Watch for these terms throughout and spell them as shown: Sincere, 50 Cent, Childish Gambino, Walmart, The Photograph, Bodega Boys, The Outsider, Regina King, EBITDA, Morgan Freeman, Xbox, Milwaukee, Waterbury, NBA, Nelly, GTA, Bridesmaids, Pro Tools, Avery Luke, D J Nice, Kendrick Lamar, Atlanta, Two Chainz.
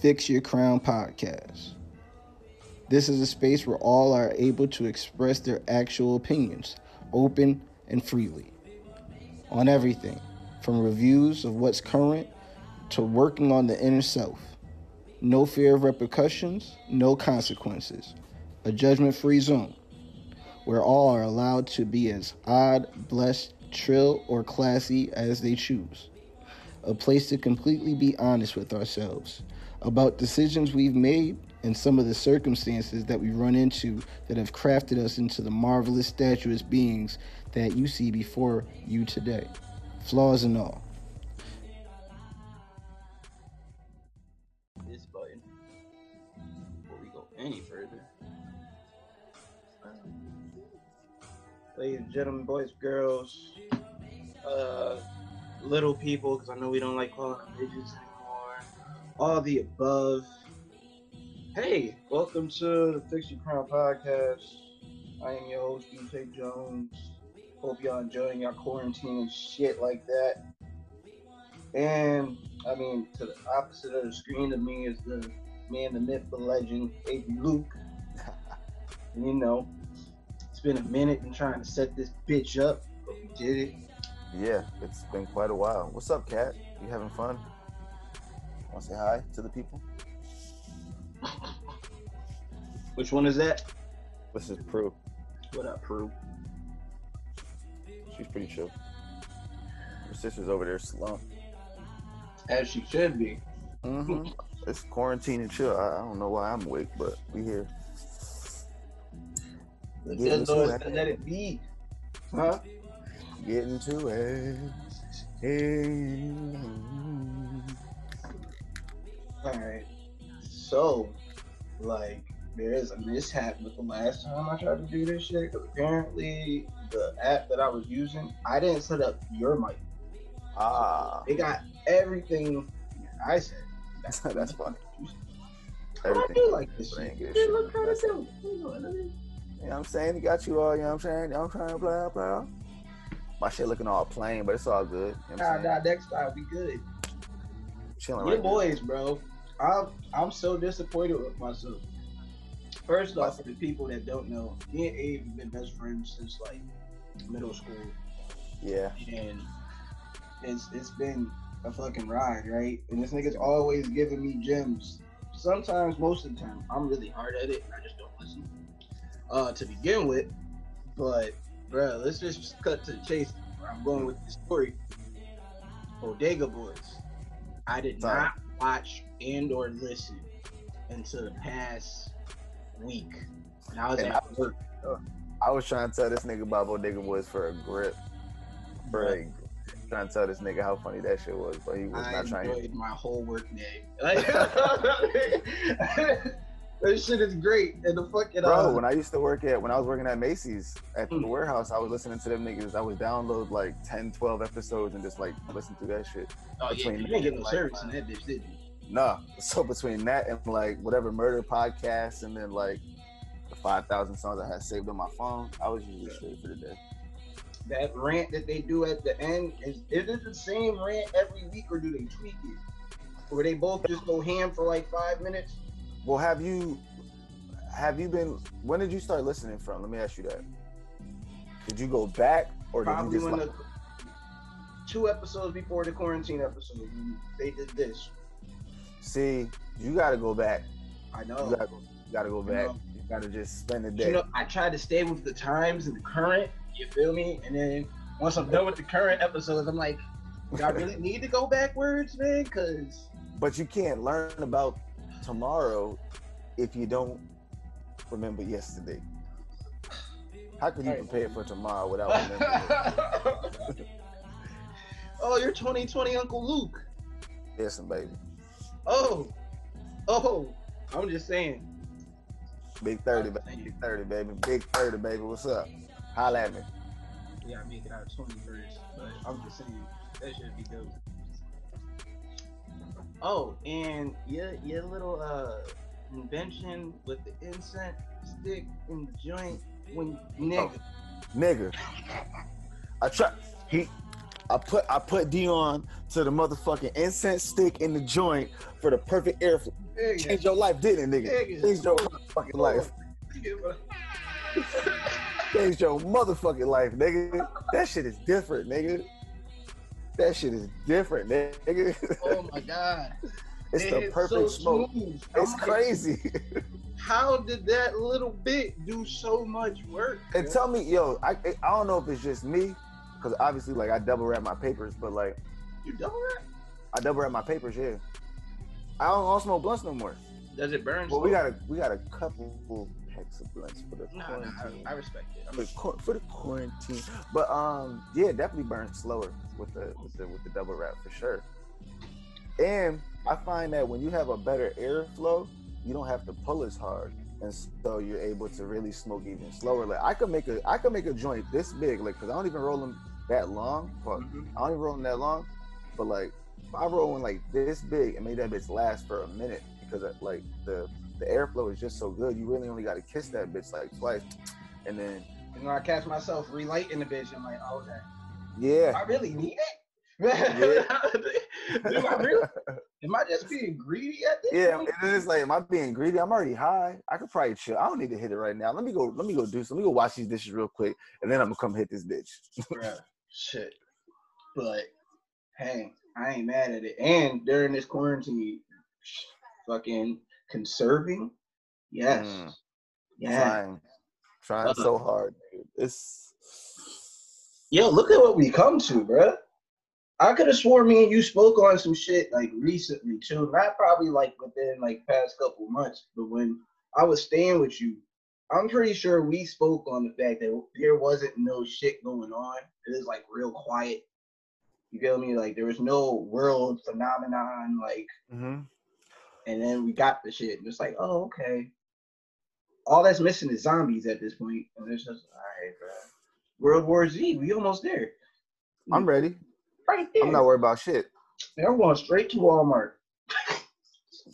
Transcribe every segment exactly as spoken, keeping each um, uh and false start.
Fix Your Crown podcast. This is a space where all are able to express their actual opinions, open and freely, on everything from reviews of what's current to working on the inner self. No fear of repercussions, no consequences. A judgment-free zone where all are allowed to be as odd, blessed, trill, or classy as they choose. A place to completely be honest with ourselves about decisions we've made and some of the circumstances that we run into that have crafted us into the marvelous, statuesque beings that you see before you today, flaws and all. This button, before we go any further. Ladies and gentlemen, boys, girls, uh, little people, because I know we don't like calling them midgets anymore, all the above. Hey, welcome to the Fix Your Crown podcast. I am your host, D J Jones. Hope y'all enjoying your quarantine and shit like that. And, I mean, to the opposite of the screen to me is the man, the myth, the legend, Avery Luke. You know, it's been a minute in trying to set this bitch up, but we did it. Yeah, it's been quite a while. What's up, Kat? You having fun? Want to say hi to the people? Which one is that? This is Prue. What up, Prue? She's pretty chill. Her sister's over there slumped. As she should be. Mm-hmm. It's quarantine and chill. I, I don't know why I'm awake, but we here. Get into it. Let it be. Huh? Get into it. Hey. Alright. So, like, there is a mishap with the last time I tried to do this shit, because apparently the app that I was using, I didn't set up your mic. Ah. It got everything I said. That's, that's funny. Everything. I do like this shit. It look kind of silly. You know what I'm saying? It got you all, you know what I'm saying? I'm trying to blah, blah. My shit looking all plain, but it's all good. You know nah, nah, next time we good. Chilling your right boys, now. Bro. I'm, I'm so disappointed with myself. First off, for the people that don't know, me and Abe have been best friends since like middle school. Yeah. And it's it's been a fucking ride, right? And this nigga's always giving me gems. Sometimes, most of the time, I'm really hard at it and I just don't listen. Uh, to begin with, but bro, let's just cut to the chase. Where I'm going with this story. Bodega Boys. I did Sorry. not watch and or listen until the past week. And I was and at I was, work. I was trying to tell this nigga about Bodega Boys for a grip. For a, trying to tell this nigga how funny that shit was, but he was I not trying. I enjoyed my whole work day. Like, that shit is great. And the fucking bro, uh, when I used to work at when I was working at Macy's at mm. the warehouse, I was listening to them niggas. I would download like ten, twelve episodes and just like listen to that shit. Oh yeah, you didn't get no like, service in that bitch, did you? Nah. So between that and like whatever murder podcasts and then like the five thousand songs I had saved on my phone, I was usually yeah. straight for the day. That rant that they do at the end is is it the same rant every week or do they tweak it? Or they both just go ham for like five minutes? Well, have you, have you been, when did you start listening from? Let me ask you that. Did you go back or Probably did you just like? The, two episodes before the quarantine episode, they did this. See, you gotta go back. I know. You gotta, you gotta go back. You, know, you gotta just spend the day. You know, I tried to stay with the times and the current, you feel me? And then once I'm done with the current episodes, I'm like, do I really need to go backwards, man? Cause. But you can't learn about tomorrow if you don't remember yesterday. How could you right. prepare for tomorrow without remembering? Oh, you're twenty twenty Uncle Luke. Listen, baby. Oh, oh, I'm just saying. Big thirty, baby. Big thirty, baby. Big thirty, baby. What's up? Holla at me. Yeah, I make it out twenty-first, but I'm just saying that should be dope. Oh, and your your little uh, invention with the incense stick in the joint when nigga, oh, nigga, I try he I put I put Dion to the motherfucking incense stick in the joint for the perfect airflow. Nigga. Changed your life, didn't it, nigga? nigga? Changed your motherfucking life. Nigga. Changed your motherfucking life, nigga. That shit is different, nigga. That shit is different, nigga. Oh my god. It's and the it's perfect so smoke. Smooth. It's how crazy. How did that little bit do so much work? And man? Tell me, yo, I I don't know if it's just me, because obviously, like, I double wrap my papers, but like. You double wrap? I double wrap my papers, yeah. I don't, I don't smoke blunts no more. Does it burn? Well, slow? we got a we got a couple packs of blunts for the no, quarantine. No, I, I respect it. I respect for, the, for the quarantine, but um, yeah, definitely burns slower with the with the with the double wrap for sure. And I find that when you have a better airflow, you don't have to pull as hard, and so you're able to really smoke even slower. Like I could make a, I could make a joint this big, like because I don't even roll them that long. Fuck, mm-hmm. I don't even roll them that long, but like if I roll one like this big and made that bitch last for a minute because like the the airflow is just so good. You really only got to kiss that bitch like twice, and then you know I catch myself relighting the bitch. I'm like, oh, okay, yeah, I really need it. Yeah. Do I really? Am I just being greedy at this yeah, point? Yeah, it's like, am I being greedy? I'm already high. I could probably chill. I don't need to hit it right now. Let me go. Let me go do some. Let me go wash these dishes real quick, and then I'm gonna come hit this bitch. Bruh, shit. But hey, I ain't mad at it. And during this quarantine, fucking conserving. Yes. Mm. Yeah. Trying, trying uh, so hard. Dude. It's. Yo, look at what we come to, bruh. I could have sworn me and you spoke on some shit like recently too, not probably like within like past couple months, but when I was staying with you, I'm pretty sure we spoke on the fact that there wasn't no shit going on. It was like real quiet. You feel me? Like there was no world phenomenon, like, mm-hmm. And then we got the shit and it's like, oh, okay. All that's missing is zombies at this point. And it's just, all right, bro. World War Z, we almost there. I'm ready. Right there. I'm not worried about shit. They're going straight to Walmart.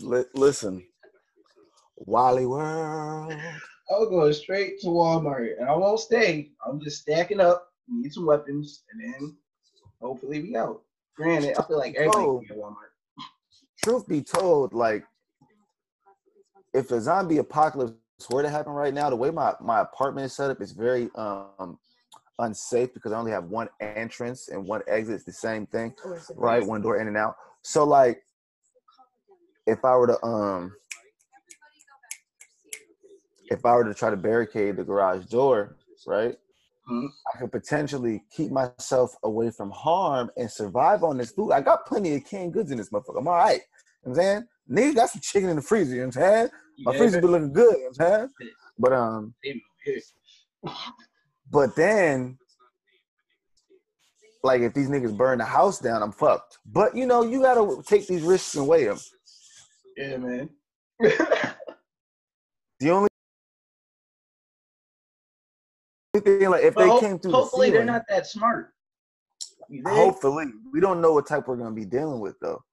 L- listen, Wally World. I'm going straight to Walmart, and I won't stay. I'm just stacking up, need some weapons, and then hopefully we out. Granted, I feel like everybody can get Walmart. Truth be told, like if a zombie apocalypse were to happen right now, the way my, my apartment is set up is very um. unsafe because I only have one entrance and one exit. It's the same thing, right? One door in and out. So like, if I were to um, if I were to try to barricade the garage door, right? Mm-hmm. I could potentially keep myself away from harm and survive on this food. I got plenty of canned goods in this motherfucker. I'm all right. You know what I'm saying? Nigga got some chicken in the freezer. You know what I'm saying? My yeah, freezer be looking good. You know what I'm saying? But um. But then, like, if these niggas burn the house down, I'm fucked. But, you know, you got to take these risks and weigh them. Yeah, man. The only thing, like, if well, they came through hopefully the ceiling, they're not that smart. Hopefully. We don't know what type we're going to be dealing with, though.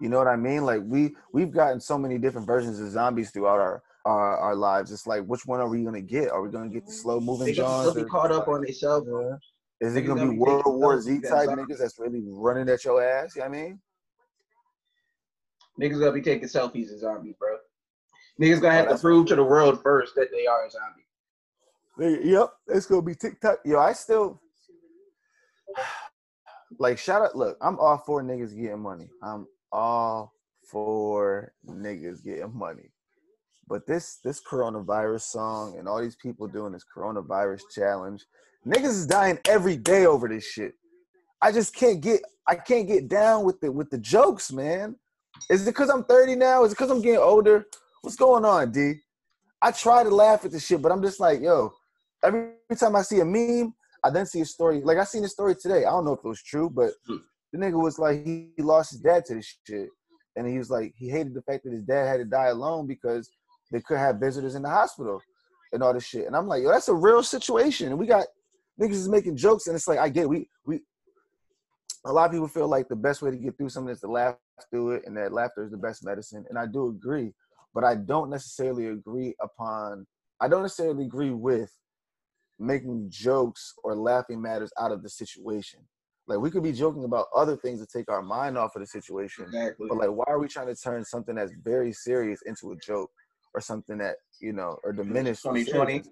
You know what I mean? Like, we, we've gotten so many different versions of zombies throughout our Our, our lives. It's like, which one are we gonna get? Are we gonna get the slow moving Johns? They'll be caught up on themselves. Yeah. Is it gonna be World War Z type niggas that's really running at your ass? You know what I mean? Niggas gonna be taking selfies as zombies, bro. Niggas gonna have to prove to the world first that they are a zombie. Yep, it's gonna be TikTok. Yo, I still like shout out. Look, I'm all for niggas getting money. I'm all for niggas getting money. But this this coronavirus song and all these people doing this coronavirus challenge, niggas is dying every day over this shit. I just can't get I can't get down with the with the jokes, man. Is it cause I'm thirty now? Is it cause I'm getting older? What's going on, D? I try to laugh at this shit, but I'm just like, yo, every time I see a meme, I then see a story. Like I seen a story today. I don't know if it was true, but the nigga was like he lost his dad to this shit. And he was like, he hated the fact that his dad had to die alone because they could have visitors in the hospital and all this shit. And I'm like, yo, that's a real situation. And we got niggas is making jokes. And it's like, I get it. we we. A lot of people feel like the best way to get through something is to laugh through it. And that laughter is the best medicine. And I do agree, but I don't necessarily agree upon, I don't necessarily agree with making jokes or laughing matters out of the situation. Like, we could be joking about other things to take our mind off of the situation. Exactly. But, like, why are we trying to turn something that's very serious into a joke or something that, you know, or diminish? twenty twenty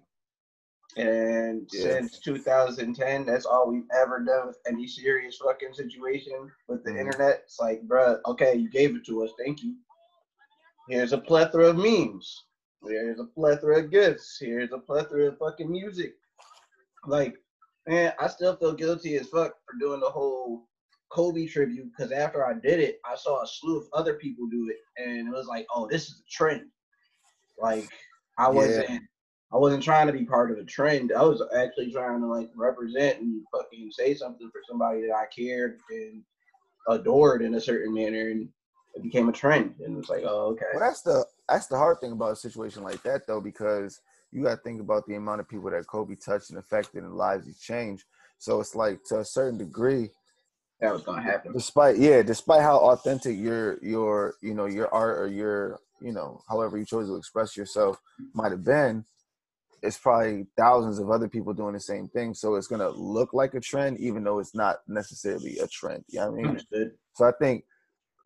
And yeah. since two thousand ten, that's all we've ever done with any serious fucking situation with the mm-hmm. internet. It's like, bruh, okay, you gave it to us. Thank you. Here's a plethora of memes. Here's a plethora of gifts. Here's a plethora of fucking music. Like, man, I still feel guilty as fuck for doing the whole Kobe tribute, because after I did it, I saw a slew of other people do it, and it was like, oh, this is a trend. Like, I wasn't... Yeah. I wasn't trying to be part of a trend. I was actually trying to, like, represent and fucking say something for somebody that I cared and adored in a certain manner, and it became a trend. And it's like, oh, okay. Well, that's the that's the hard thing about a situation like that, though, because you got to think about the amount of people that Kobe touched and affected and lives he's changed. So it's like, to a certain degree, that was gonna happen. Despite yeah, despite how authentic your your you know your art or your you know however you chose to express yourself might have been, it's probably thousands of other people doing the same thing. So it's going to look like a trend, even though it's not necessarily a trend. You know what I mean? Understood. So I think,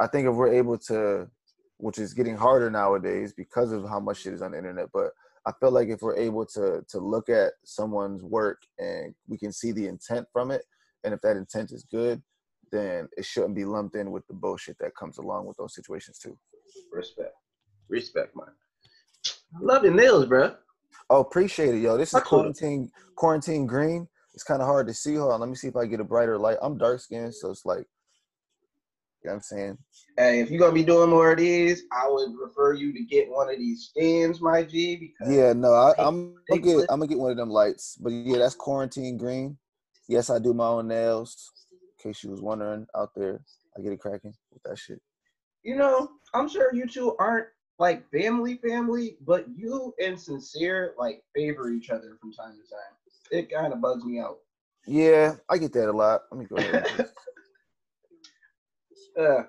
I think if we're able to, which is getting harder nowadays because of how much shit is on the internet, but I feel like if we're able to, to look at someone's work and we can see the intent from it, and if that intent is good, then it shouldn't be lumped in with the bullshit that comes along with those situations too. Respect. Respect, man. I love your nails, bro. Oh, appreciate it, yo. This is quarantine quarantine green. It's kind of hard to see. Hold on, let me see if I get a brighter light. I'm dark-skinned, so it's like, you know what I'm saying? Hey, if you're going to be doing more of these, I would refer you to get one of these stands, my G. Because yeah, no, I, I'm going to get I'm gonna get one of them lights. But yeah, that's quarantine green. Yes, I do my own nails. In case you was wondering out there, I get it cracking with that shit. You know, I'm sure you two aren't like family family, but you and Sincere like favor each other from time to time. It kind of bugs me out. Yeah, I get that a lot. Let me go ahead. uh,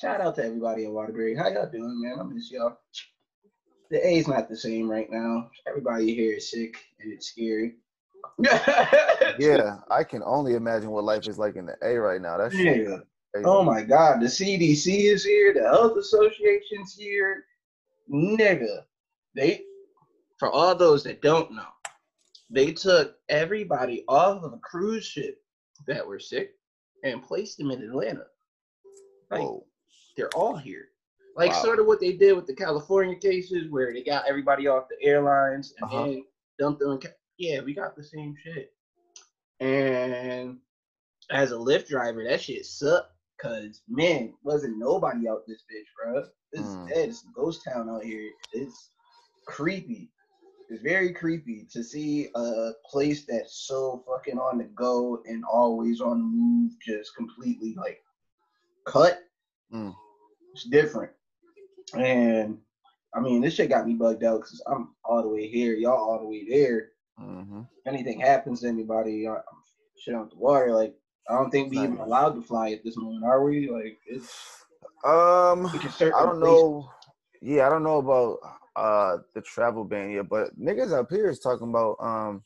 shout out to everybody in Waterbury. How y'all doing, man? I miss y'all. The A's not the same right now. Everybody here is sick and it's scary. Yeah, I can only imagine what life is like in the A right now. That's yeah. Shit. Oh my God, the C D C is here, the health association's here. Nigga, they, for all those that don't know, they took everybody off of a cruise ship that were sick and placed them in Atlanta. Like, whoa. They're all here. Like, wow. Sort of what they did with the California cases where they got everybody off the airlines and uh-huh. then dumped them in Ca- yeah, we got the same shit. And as a Lyft driver, that shit sucked. Cause man, wasn't nobody out this bitch, bro. This mm. is dead. It's a ghost town out here. It's creepy. It's very creepy to see a place that's so fucking on the go and always on the move, just completely like cut. Mm. It's different. And I mean, this shit got me bugged out because I'm all the way here, y'all all the way there. Mm-hmm. If anything happens to anybody, I'm shit out the water, like. I don't think we even allowed to fly at this moment, are we? Like, it's um, I don't know. Yeah, I don't know about uh the travel ban yet, but niggas up here is talking about um,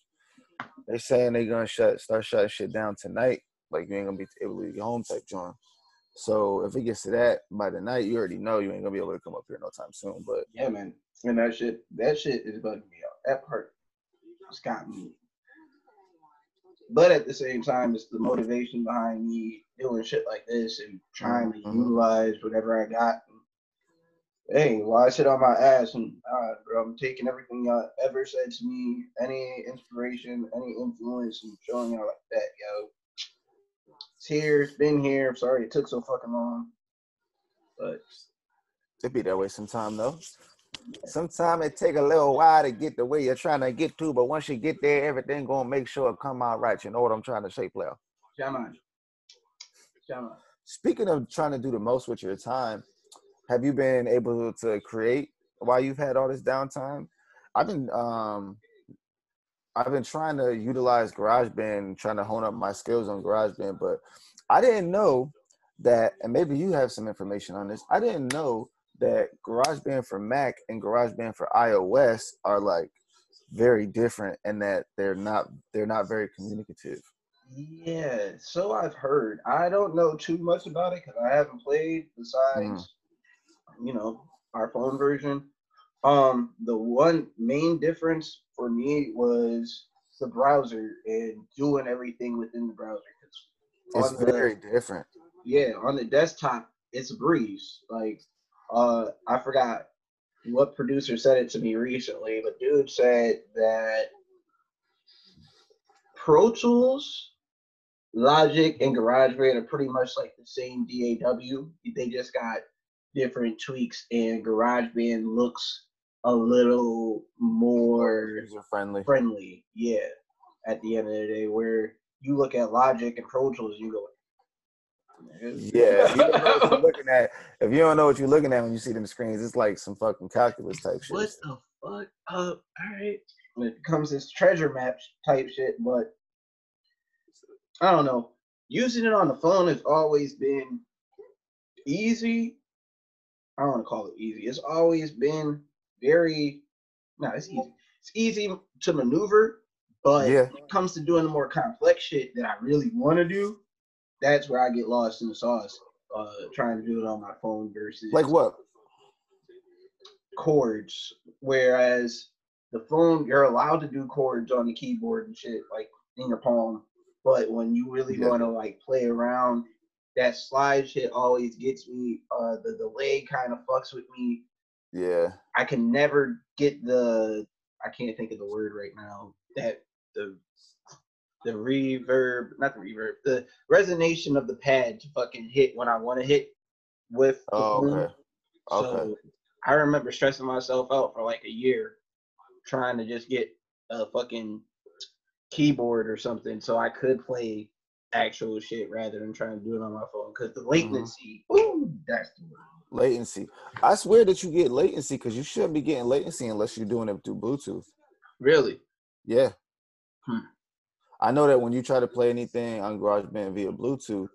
they saying they gonna shut start shutting shit down tonight. Like, you ain't gonna be able to get home type joint. So if it gets to that by the night, you already know you ain't gonna be able to come up here no time soon. But yeah, man, and that shit, that shit is bugging me out. That part just got me. But at the same time, it's the motivation behind me doing shit like this and trying to mm-hmm. utilize whatever I got. And, hey, why well, sit on my ass? And uh, bro, I'm taking everything y'all ever said to me, any inspiration, any influence, and showing y'all like that, yo. It's here. It's been here. I'm sorry it took so fucking long. But it be that way sometime, though. Sometimes it take a little while to get the way you're trying to get to, but once you get there, everything gonna make sure it come out right. You know what I'm trying to say, player? Shaman. Shaman. Speaking of trying to do the most with your time, have you been able to create while you've had all this downtime? I've been, um, I've been trying to utilize GarageBand, trying to hone up my skills on GarageBand, but I didn't know that, and maybe you have some information on this. I didn't know that GarageBand for Mac and GarageBand for iOS are like very different, and that they're not they're not very communicative. Yeah, so I've heard. I don't know too much about it because I haven't played besides, mm. you know, our phone version. Um, the one main difference for me was the browser and doing everything within the browser. It's the, very different. Yeah, on the desktop, it's a breeze. Like, uh, I forgot what producer said it to me recently, but dude said that Pro Tools, Logic, and GarageBand are pretty much like the same D A W. They just got different tweaks, and GarageBand looks a little more user-friendly. Friendly, yeah. At the end of the day, where you look at Logic and Pro Tools, you go, yeah. If you don't know what you're looking at, if you don't know what you're looking at when you see them screens, it's like some fucking calculus type shit. What the fuck up? All right. When it becomes this treasure map type shit, but I don't know. Using it on the phone has always been easy. I don't want to call it easy. It's always been very, no, it's easy. It's easy to maneuver, but yeah. when it comes to doing the more complex shit that I really want to do, that's where I get lost in the sauce, uh, trying to do it on my phone versus like what? Chords, whereas the phone, you're allowed to do chords on the keyboard and shit, like in your palm. But when you really yeah. want to like play around, that slide shit always gets me. Uh, the delay kind of fucks with me. Yeah. I can never get the. I can't think of the word right now. That the the reverb, not the reverb, the resonation of the pad to fucking hit when I want to hit with. Oh, the okay. okay. So I remember stressing myself out for like a year, trying to just get a fucking keyboard or something so I could play actual shit rather than trying to do it on my phone because the latency, mm-hmm. ooh, that's the word. Latency. I swear that you get latency because you shouldn't be getting latency unless you're doing it through Bluetooth. Really? Yeah. Hmm. I know that when you try to play anything on GarageBand via Bluetooth,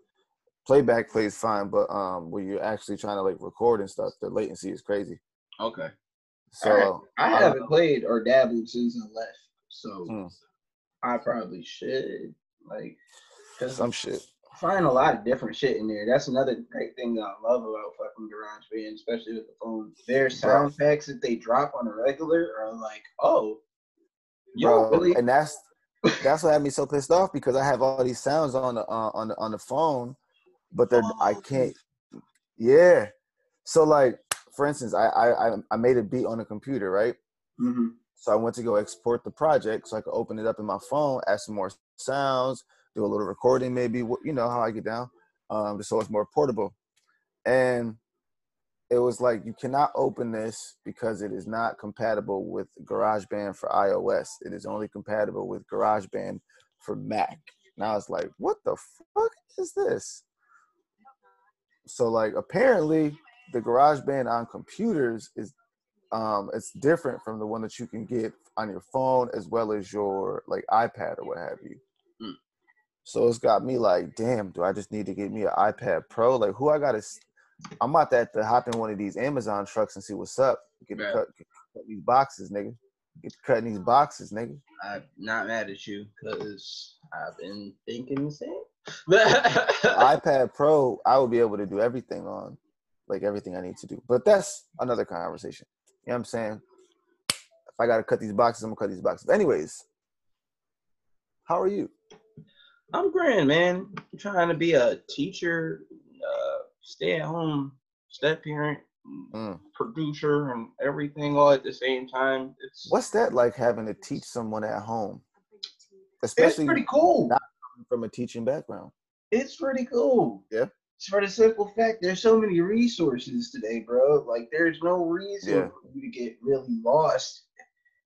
playback plays fine, but um, when you're actually trying to like record and stuff, the latency is crazy. Okay. So I, I haven't uh, played or dabbled since I left, so hmm. I probably should like some shit. Find a lot of different shit in there. That's another great thing that I love about fucking GarageBand, especially with the phone. Their sound Bro. Packs that they drop on a regular are like, oh, yo, Bro, really? And that's that's what had me so pissed off because I have all these sounds on the uh, on the on the phone, but they're oh. I can't. Yeah, so like. For instance, I, I I made a beat on a computer, right? Mm-hmm. So I went to go export the project so I could open it up in my phone, add some more sounds, do a little recording maybe, you know, how I get down, um, just so it's more portable. And it was like, you cannot open this because it is not compatible with GarageBand for iOS. It is only compatible with GarageBand for Mac. And I was like, what the fuck is this? So like, apparently, the GarageBand on computers is um, it's different from the one that you can get on your phone as well as your like iPad or what have you. Mm. So it's got me like, damn, do I just need to get me an iPad Pro? Like, who I got to? I'm about to have to hop in one of these Amazon trucks and see what's up. Get to cut, get to cut these boxes, nigga. Get to cutting these boxes, nigga. I'm not mad at you because I've been thinking the same. iPad Pro, I would be able to do everything on. Like everything I need to do. But that's another conversation. You know what I'm saying? If I gotta cut these boxes, I'm gonna cut these boxes. Anyways, how are you? I'm grand, man. I'm trying to be a teacher, uh, stay-at-home step parent, mm. producer, and everything all at the same time. It's what's that like having to teach someone at home? Especially it's pretty cool. Not from a teaching background. It's pretty cool. Yeah. For the simple fact, there's so many resources today, bro. Like, there's no reason yeah. for you to get really lost,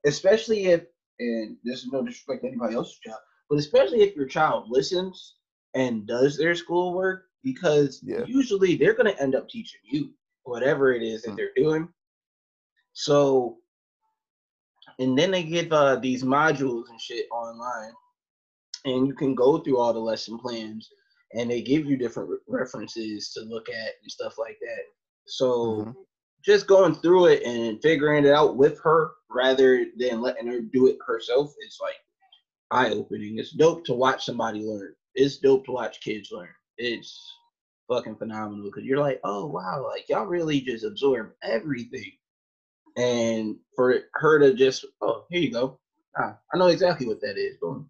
especially if, and this is no disrespect to anybody else's job, but especially if your child listens and does their schoolwork, because yeah. usually they're going to end up teaching you whatever it is that mm. they're doing. So, and then they give uh, these modules and shit online, and you can go through all the lesson plans. And they give you different re- references to look at and stuff like that. So mm-hmm. just going through it and figuring it out with her rather than letting her do it herself, it's like eye-opening. It's dope to watch somebody learn. It's dope to watch kids learn. It's fucking phenomenal because you're like, oh, wow, like y'all really just absorb everything. And for her to just, oh, here you go. Ah, I know exactly what that is. Boom.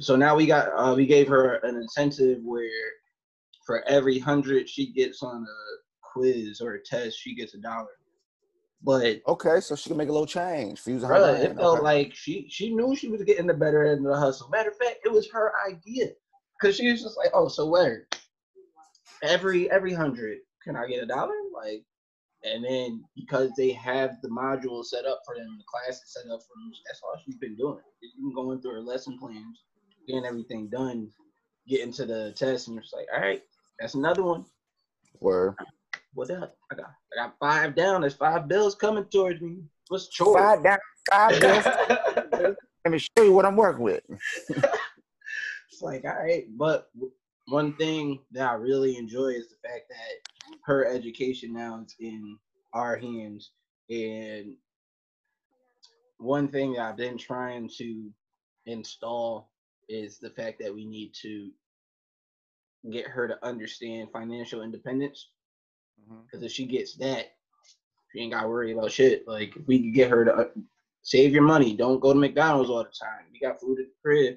So now we got, uh, we gave her an incentive where for every hundred she gets on a quiz or a test, she gets a dollar. But okay, so she can make a little change. For using her it felt okay. like she she knew she was getting the better end of the hustle. Matter of fact, it was her idea because she was just like, oh, so where every every hundred can I get a dollar? Like, and then because they have the module set up for them, the class is set up for them. That's all she's been doing. She's been going through her lesson plans, getting everything done, getting to the test, and you're just like, all right, that's another one. Word. What up? I got I got five down. There's five bills coming towards me. What's chores? Five down, five bills. Let me show you what I'm working with. It's like, all right. But one thing that I really enjoy is the fact that her education now is in our hands. And one thing that I've been trying to install is the fact that we need to get her to understand financial independence. Because if she gets that, she ain't got to worry about shit. Like, if we could get her to uh, save your money, don't go to McDonald's all the time. We got food at the crib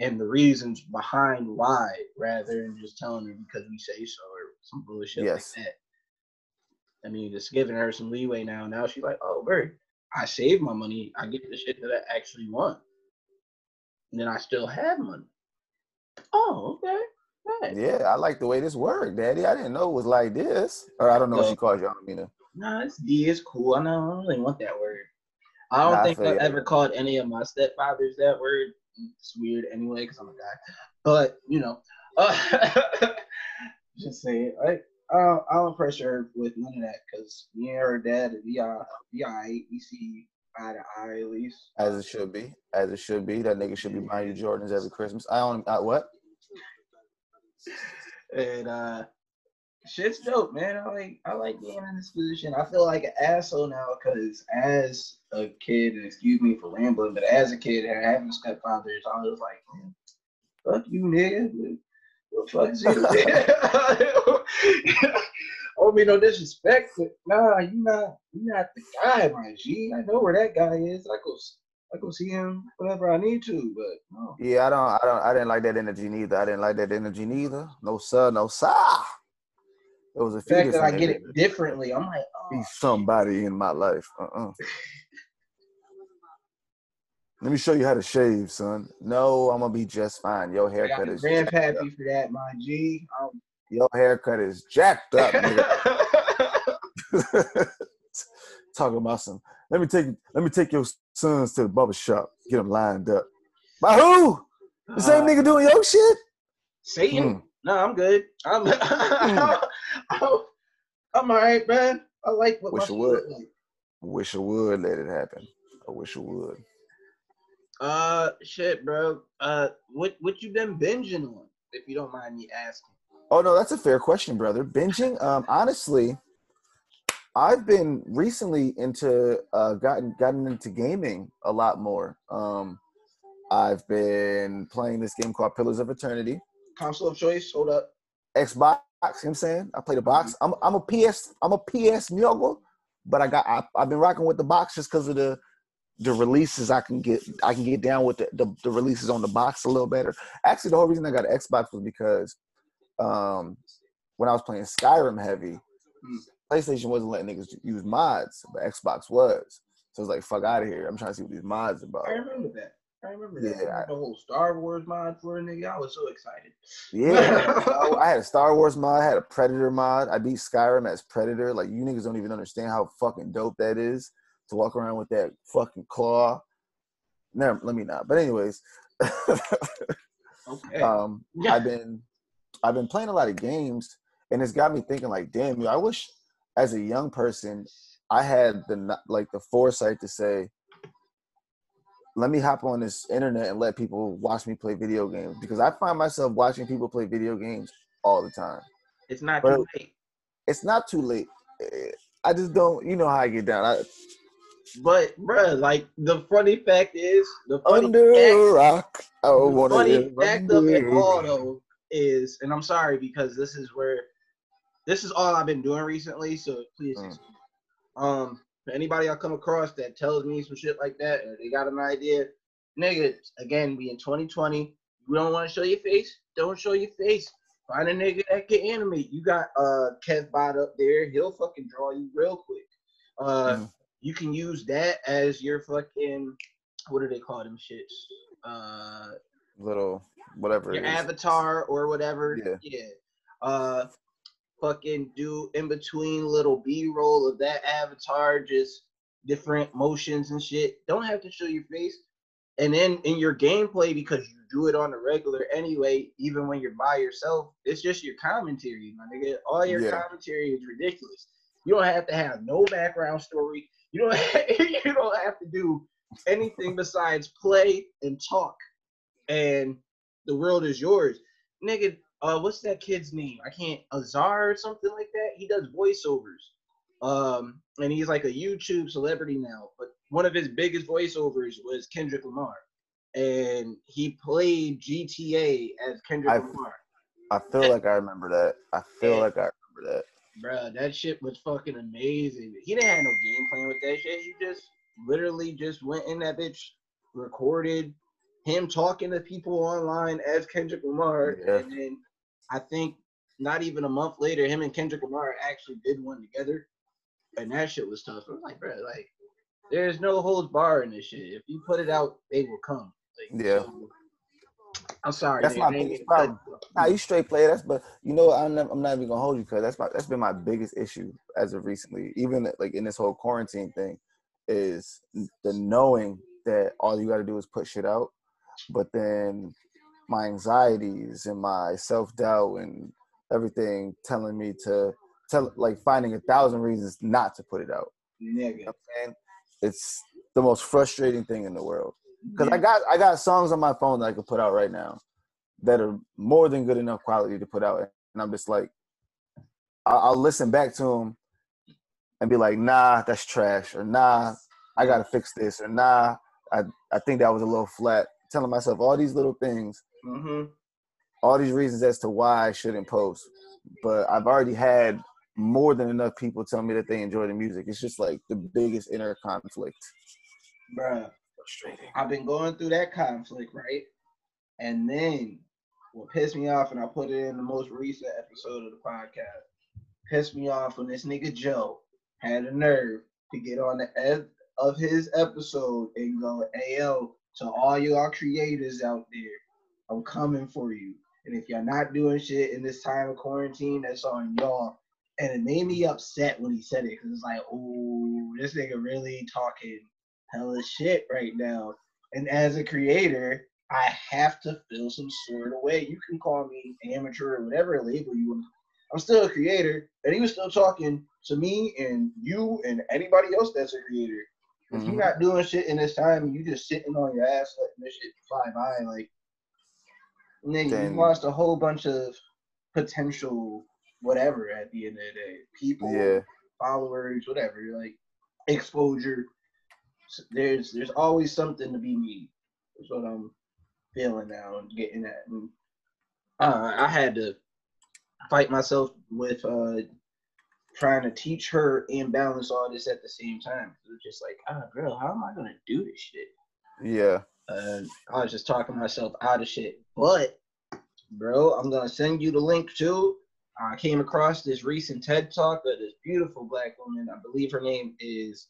and the reasons behind why rather than just telling her because we say so or some bullshit yes. like that. I mean, just giving her some leeway now. Now she's like, oh, Bert, I save my money. I get the shit that I actually want. And then I still have money. Oh, okay. Right. Yeah, I like the way this worked, Daddy. I didn't know it was like this. Or I don't know no. what she calls you. I don't mean to. Nah, it's D. It's cool. I know. I don't really want that word. I don't nah, think I've ever called any of my stepfathers that word. It's weird anyway, because I'm a guy. But, you know. Uh, just say it. Right? Uh, I don't pressure her with none of that, because me and her dad, we are, we are right. We see eye to eye, at least. As it should be. As it should be. That nigga should be buying you Jordans every Christmas. I don't, I, what? And uh, shit's dope, man. I like I like being in this position. I feel like an asshole now because as a kid, and excuse me for rambling, but as a kid having stepfathers, I was like, man, fuck you, nigga. What the fuck is this? I don't mean no disrespect, but nah, you not you not the guy, my G. I know where that guy is. I go. I go see him whenever I need to, but no. Yeah, I don't, I don't, I didn't like that energy neither. I didn't like that energy neither. No sir, no sir. It was a few fact that I get it differently. I'm like, oh, be somebody in my life. Uh-uh. Let me show you how to shave, son. No, I'm gonna be just fine. Your haircut is grandpappy for that, my G. Um, Your haircut is jacked up. Nigga. Talking about some. Let me take let me take your sons to the barber shop. Get them lined up. By who? The same uh, nigga doing your shit? Satan? Mm. No, I'm good. I'm mm. I'm, I'm all right, man. I like what wish my I would. Like. Wish I would let it happen. I wish I would. Uh, shit, bro. Uh, what what you been binging on? If you don't mind me asking. Oh no, that's a fair question, brother. Binging. Um, honestly. I've been recently into uh, gotten gotten into gaming a lot more. Um, I've been playing this game called Pillars of Eternity. Console of choice, hold up. Xbox, you know what I'm saying? I play the box. I'm I'm a P S I'm a P S muggle, but I got I, I've been rocking with the box just because of the the releases I can get I can get down with the, the the releases on the box a little better. Actually, the whole reason I got an Xbox was because um, when I was playing Skyrim heavy. Mm. PlayStation wasn't letting niggas use mods, but Xbox was. So it's like, fuck out of here. I'm trying to see what these mods are about. I remember that. I remember yeah, that. I had the whole Star Wars mod for a nigga. I was so excited. Yeah. I had a Star Wars mod. I had a Predator mod. I beat Skyrim as Predator. Like, you niggas don't even understand how fucking dope that is to walk around with that fucking claw. Never, let me not. But anyways. Okay. Um, yeah. I've been, I've been playing a lot of games, and it's got me thinking like, damn, I wish... As a young person, I had the like the foresight to say, let me hop on this internet and let people watch me play video games. Because I find myself watching people play video games all the time. It's not but too late. It's not too late. I just don't, you know how I get down. I, but, bruh, like, the funny fact is, the funny under fact, a rock, I the funny fact of it all, though, is, and I'm sorry because this is where, this is all I've been doing recently, so please mm. excuse me. Um, anybody I come across that tells me some shit like that, or they got an idea, nigga, again, we in twenty twenty, you don't want to show your face, don't show your face. Find a nigga that can animate. You got uh Kev Bot up there, he'll fucking draw you real quick. Uh mm. You can use that as your fucking, what do they call them shits? Uh, little whatever. Your avatar or whatever. Yeah. yeah. Uh, fucking do in between little B-roll of that avatar, just different motions and shit. Don't have to show your face. And then in your gameplay, because you do it on the regular anyway, even when you're by yourself, it's just your commentary, my nigga. All your yeah. commentary is ridiculous. You don't have to have no background story. You don't have, you don't have to do anything besides play and talk, and the world is yours, nigga. Uh, what's that kid's name? I can't Azar or something like that. He does voiceovers, um, and he's like a YouTube celebrity now. But one of his biggest voiceovers was Kendrick Lamar, and he played G T A as Kendrick I, Lamar. I feel like I remember that. I feel and, like I remember that. Bruh, that shit was fucking amazing. He didn't have no game plan with that shit. He just literally just went in that bitch, recorded him talking to people online as Kendrick Lamar, yeah. and then I think not even a month later, him and Kendrick Lamar actually did one together, and that shit was tough. I was like, bruh, like, there's no holds barred in this shit. If you put it out, they will come. Like, yeah. So, I'm sorry. That's man. my biggest problem. Nah, you straight player. That's but you know I'm not, I'm not even gonna hold you because that's my, that's been my biggest issue as of recently. Even like in this whole quarantine thing, is the knowing that all you got to do is put shit out, but then my anxieties and my self doubt and everything telling me to tell like finding a thousand reasons not to put it out. Yeah. You know what I'm saying? It's the most frustrating thing in the world. Because yeah. I got I got songs on my phone that I could put out right now that are more than good enough quality to put out. And I'm just like, I'll, I'll listen back to them and be like, nah, that's trash. Or nah, I got to fix this. Or nah, I, I think that was a little flat. Telling myself all these little things, mm-hmm. all these reasons as to why I shouldn't post. But I've already had more than enough people tell me that they enjoy the music. It's just like the biggest inner conflict. Bruh. I've been going through that conflict, right? And then what pissed me off, and I put it in the most recent episode of the podcast, pissed me off when this nigga Joe had a nerve to get on the end of his episode and go, hey, yo, to all y'all creators out there, I'm coming for you. And if you're not doing shit in this time of quarantine, that's on y'all. And it made me upset when he said it, because it's like, oh, this nigga really talking hella shit right now, and as a creator, I have to feel some sort of way. You can call me amateur or whatever label you want. I'm still a creator, and he was still talking to me and you and anybody else that's a creator. If mm-hmm. you're not doing shit in this time, you just sitting on your ass letting this shit fly by, like, nigga, you lost a whole bunch of potential whatever at the end of the day. People, yeah. followers, whatever, like, exposure. There's there's always something to be needed. That's what I'm feeling now and getting at. And, uh, I had to fight myself with uh, trying to teach her and balance all this at the same time. It was just like, ah, oh, girl, how am I gonna do this shit? Yeah. Uh, I was just talking myself out of shit. But, bro, I'm gonna send you the link too. I came across this recent TED Talk of this beautiful black woman. I believe her name is.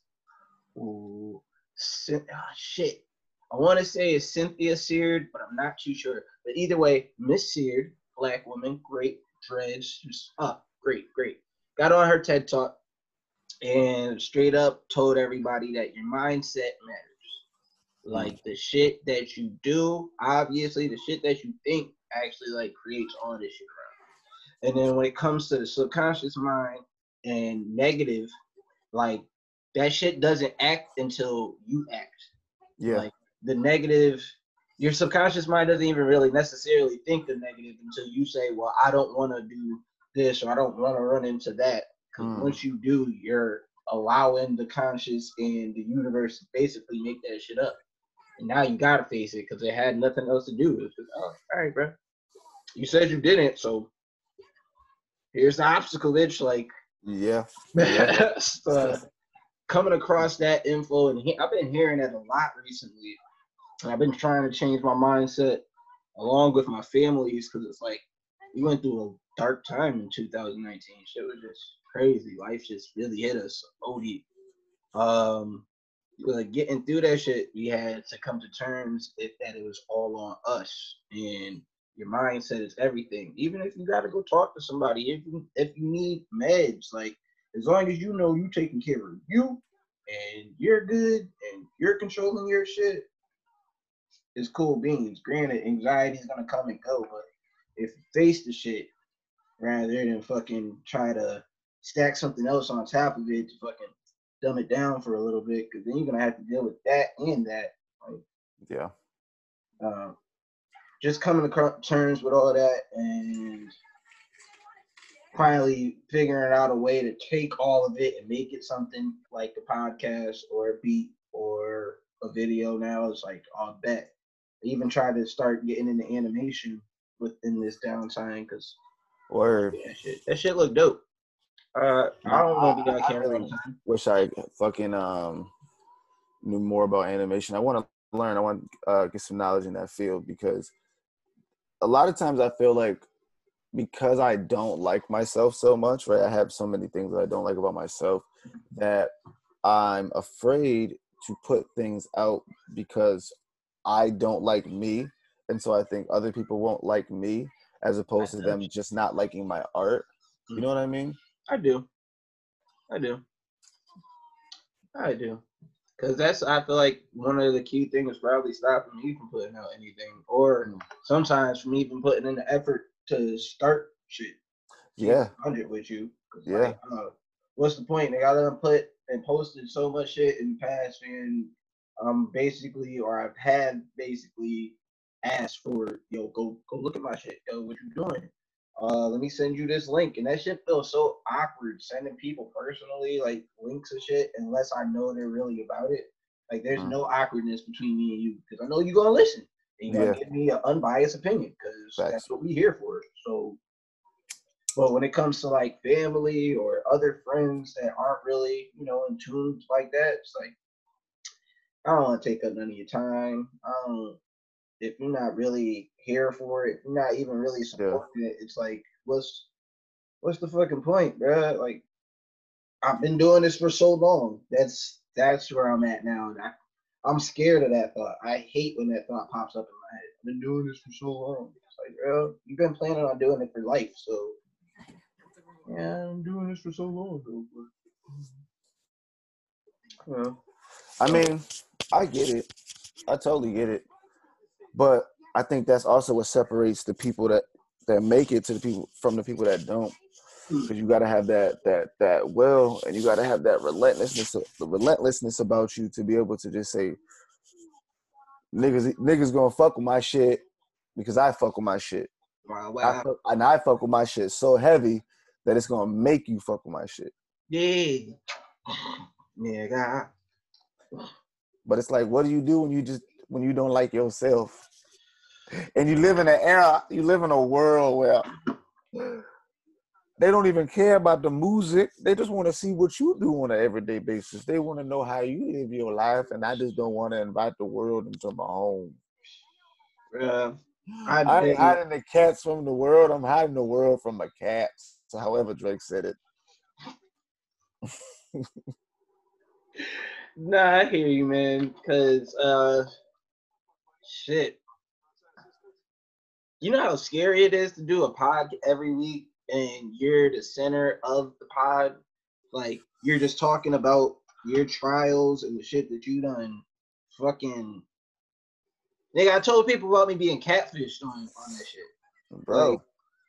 Ooh, Sin- oh, shit. I want to say it's Cynthia Seard, but I'm not too sure. But either way, Miss Seard, black woman, great dreads, just up, great, great. Got on her TED Talk and straight up told everybody that your mindset matters. Like the shit that you do, obviously the shit that you think actually like creates all this shit around. And then when it comes to the subconscious mind and negative, like that shit doesn't act until you act. Yeah. Like the negative, your subconscious mind doesn't even really necessarily think the negative until you say, well, I don't want to do this or I don't want to run into that. Because mm. once you do, you're allowing the conscious and the universe to basically make that shit up. And now you gotta face it because it had nothing else to do. It was just, oh, all right, bro. You said you didn't, so here's the obstacle itch. Like, yeah. yeah. uh, coming across that info, and he- I've been hearing that a lot recently. And I've been trying to change my mindset along with my families because it's like we went through a dark time in two thousand nineteen. Shit was just crazy. Life just really hit us O D. Um, like getting through that shit, we had to come to terms if, that it was all on us. And your mindset is everything. Even if you gotta go talk to somebody, if you, if you need meds, like as long as you know you taking care of you and you're good and you're controlling your shit, it's cool beans. Granted, anxiety is gonna come and go, but if you face the shit rather than fucking try to stack something else on top of it to fucking dumb it down for a little bit, because then you're gonna have to deal with that and that. Like, yeah. Uh, just coming to terms with all that and finally figuring out a way to take all of it and make it something like a podcast or a beat or a video. Now it's like, I'll bet. I even try to start getting into animation within this downtime because yeah, shit, that shit look dope. Uh, I don't know if you guys can really wish I fucking um knew more about animation. I want to learn. I want to uh, get some knowledge in that field because a lot of times I feel like because I don't like myself so much, right? I have so many things that I don't like about myself that I'm afraid to put things out because I don't like me. And so I think other people won't like me as opposed to them just not liking my art. You know what I mean? I do. I do. I do. Because that's, I feel like, one of the key things probably stopping me from putting out anything or sometimes from even putting in the effort to start shit. Yeah. one hundred with you. Yeah. Like, uh, what's the point? Like, I done put and posted so much shit in the past and um, basically, or I've had basically asked for, yo, go, go look at my shit. Yo, what you doing? Uh, let me send you this link. And that shit feels so awkward, sending people personally, like, links and shit, unless I know they're really about it. Like, there's mm. no awkwardness between me and you, because I know you're going to listen. And you're yeah. going to give me an unbiased opinion, because that's, that's what we're here for. So, but when it comes to, like, family or other friends that aren't really, you know, in tune like that, it's like, I don't want to take up none of your time. I don't, if you're not really here for it, you're not even really supporting yeah. it. It's like, what's what's the fucking point, bro? Like, I've been doing this for so long. That's that's where I'm at now, and I, I'm scared of that thought. I hate when that thought pops up in my head. I've been doing this for so long. It's like, bro, you've been planning on doing it for life, so yeah, I'm doing this for so long, bro. Yeah. I mean, I get it. I totally get it. But I think that's also what separates the people that, that make it to the people from the people that don't. Because you got to have that that that will, and you got to have that relentlessness, the relentlessness about you to be able to just say, niggas niggas gonna fuck with my shit because I fuck with my shit, wow, wow. I fuck, and I fuck with my shit so heavy that it's gonna make you fuck with my shit. Yeah, yeah. But it's like, what do you do when you just when you don't like yourself? And you live in an era, you live in a world where they don't even care about the music. They just want to see what you do on an everyday basis. They want to know how you live your life, and I just don't want to invite the world into my home. Uh, I'm hiding the cats from the world. I'm hiding the world from the cats. So however Drake said it. Nah, I hear you, man. Cause uh, shit. You know how scary it is to do a pod every week and you're the center of the pod? Like, you're just talking about your trials and the shit that you done fucking... Nigga, I told people about me being catfished on, on that shit. Bro, like,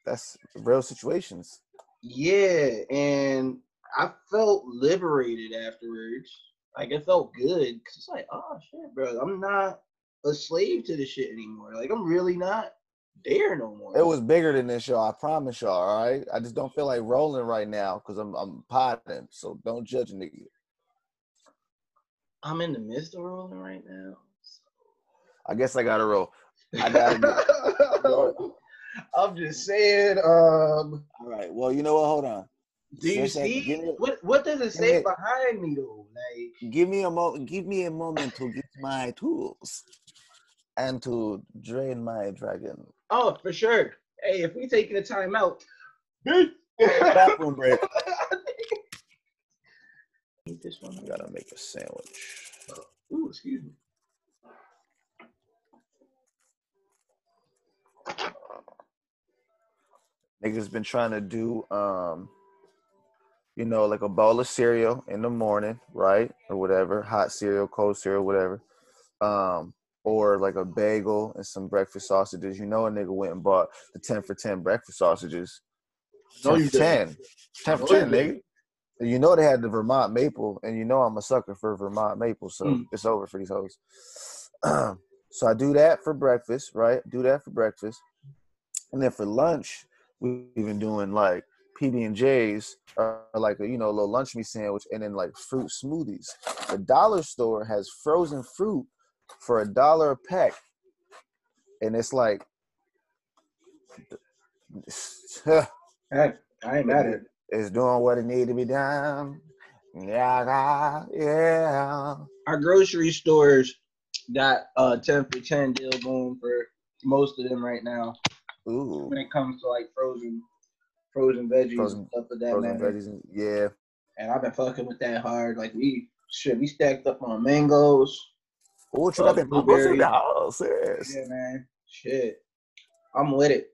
that's real situations. Yeah, and I felt liberated afterwards. Like, it felt good. Cause it's like, oh, shit, bro. I'm not a slave to this shit anymore. Like, I'm really not. there no more. It was bigger than this, y'all. I promise y'all, all right? I just don't feel like rolling right now because I'm I'm potting, so don't judge a nigga. I'm in the midst of rolling right now. So. I guess I gotta roll. I gotta roll. I'm just saying. Um, all right. Well, you know what? Hold on. Do you There's see a, me, what? What does it say me, behind me though? Like, give me a mo. Give me a moment to get my tools and to drain my dragon. Oh, for sure. Hey, if we taking a time out, bathroom break. Need this one. I gotta make a sandwich. Ooh, excuse me. Niggas been trying to do um. you know, like a bowl of cereal in the morning, right? Or whatever, hot cereal, cold cereal, whatever. Um, or like a bagel and some breakfast sausages. You know a nigga went and bought the ten for ten breakfast sausages. No, you ten. ten for ten, nigga. You know they had the Vermont maple, and you know I'm a sucker for Vermont maple, so mm. it's over for these hoes. So I do that for breakfast, right? Do that for breakfast. And then for lunch, we've been doing like P B and J's are like a, you know, a little lunch meat sandwich, and then like fruit smoothies. The dollar store has frozen fruit for a dollar a pack, and it's like, I, I ain't mad at it. It's doing what it need to be done. Yeah, yeah. Our grocery stores got a ten for ten deal going for most of them right now. Ooh. When it comes to like frozen. Frozen veggies frozen, and stuff of that frozen matter. Veggies and, yeah. And I've been fucking with that hard. Like we shit, we stacked up on mangoes. Oh, you got blueberries in the house? Yes. Yeah, man. Shit, I'm with it.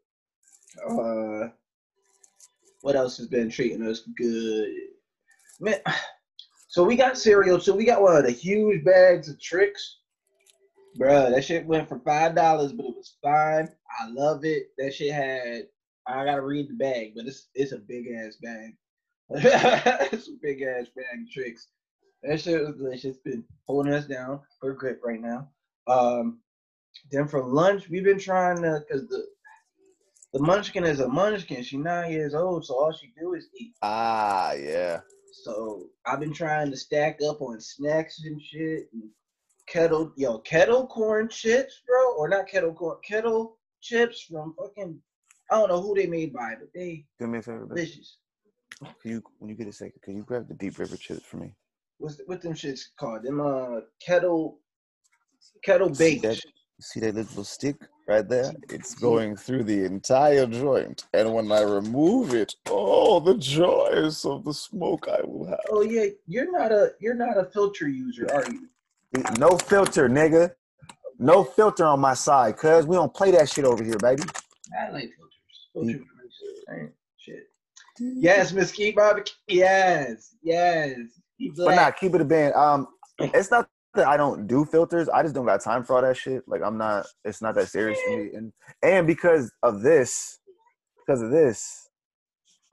Uh, what else has been treating us good? Man, so we got cereal. So we got one of the huge bags of Tricks, bro. That shit went for five dollars, but it was fine. I love it. That shit had. I gotta read the bag, but it's it's a big ass bag. It's a big ass bag of Tricks. That shit was delicious. Been holding us down for grip right now. Um, then for lunch, we've been trying to, cause the the munchkin is a munchkin. She's nine years old, so all she do is eat. Ah, yeah. So I've been trying to stack up on snacks and shit. And kettle, yo, kettle corn chips, bro, or not kettle corn, kettle chips from fucking. I don't know who they made by, but they do me a favor, delicious. Can you, when you get a second, can you grab the Deep River chips for me? What's the, what them shits called? Them uh kettle kettle baked. See that, see that little stick right there? It's going through the entire joint, and when I remove it, oh, the joys of the smoke I will have. Oh yeah, you're not a you're not a filter user, are you? No filter, nigga. No filter on my side, cuz we don't play that shit over here, baby. I like filters. Filters. Mm-hmm. Shit. Yes, Miss Key Barbecue. Yes, yes. But nah, keep it a band. Um, it's not that I don't do filters. I just don't got time for all that shit. Like I'm not. It's not that serious for me. And and because of this, because of this,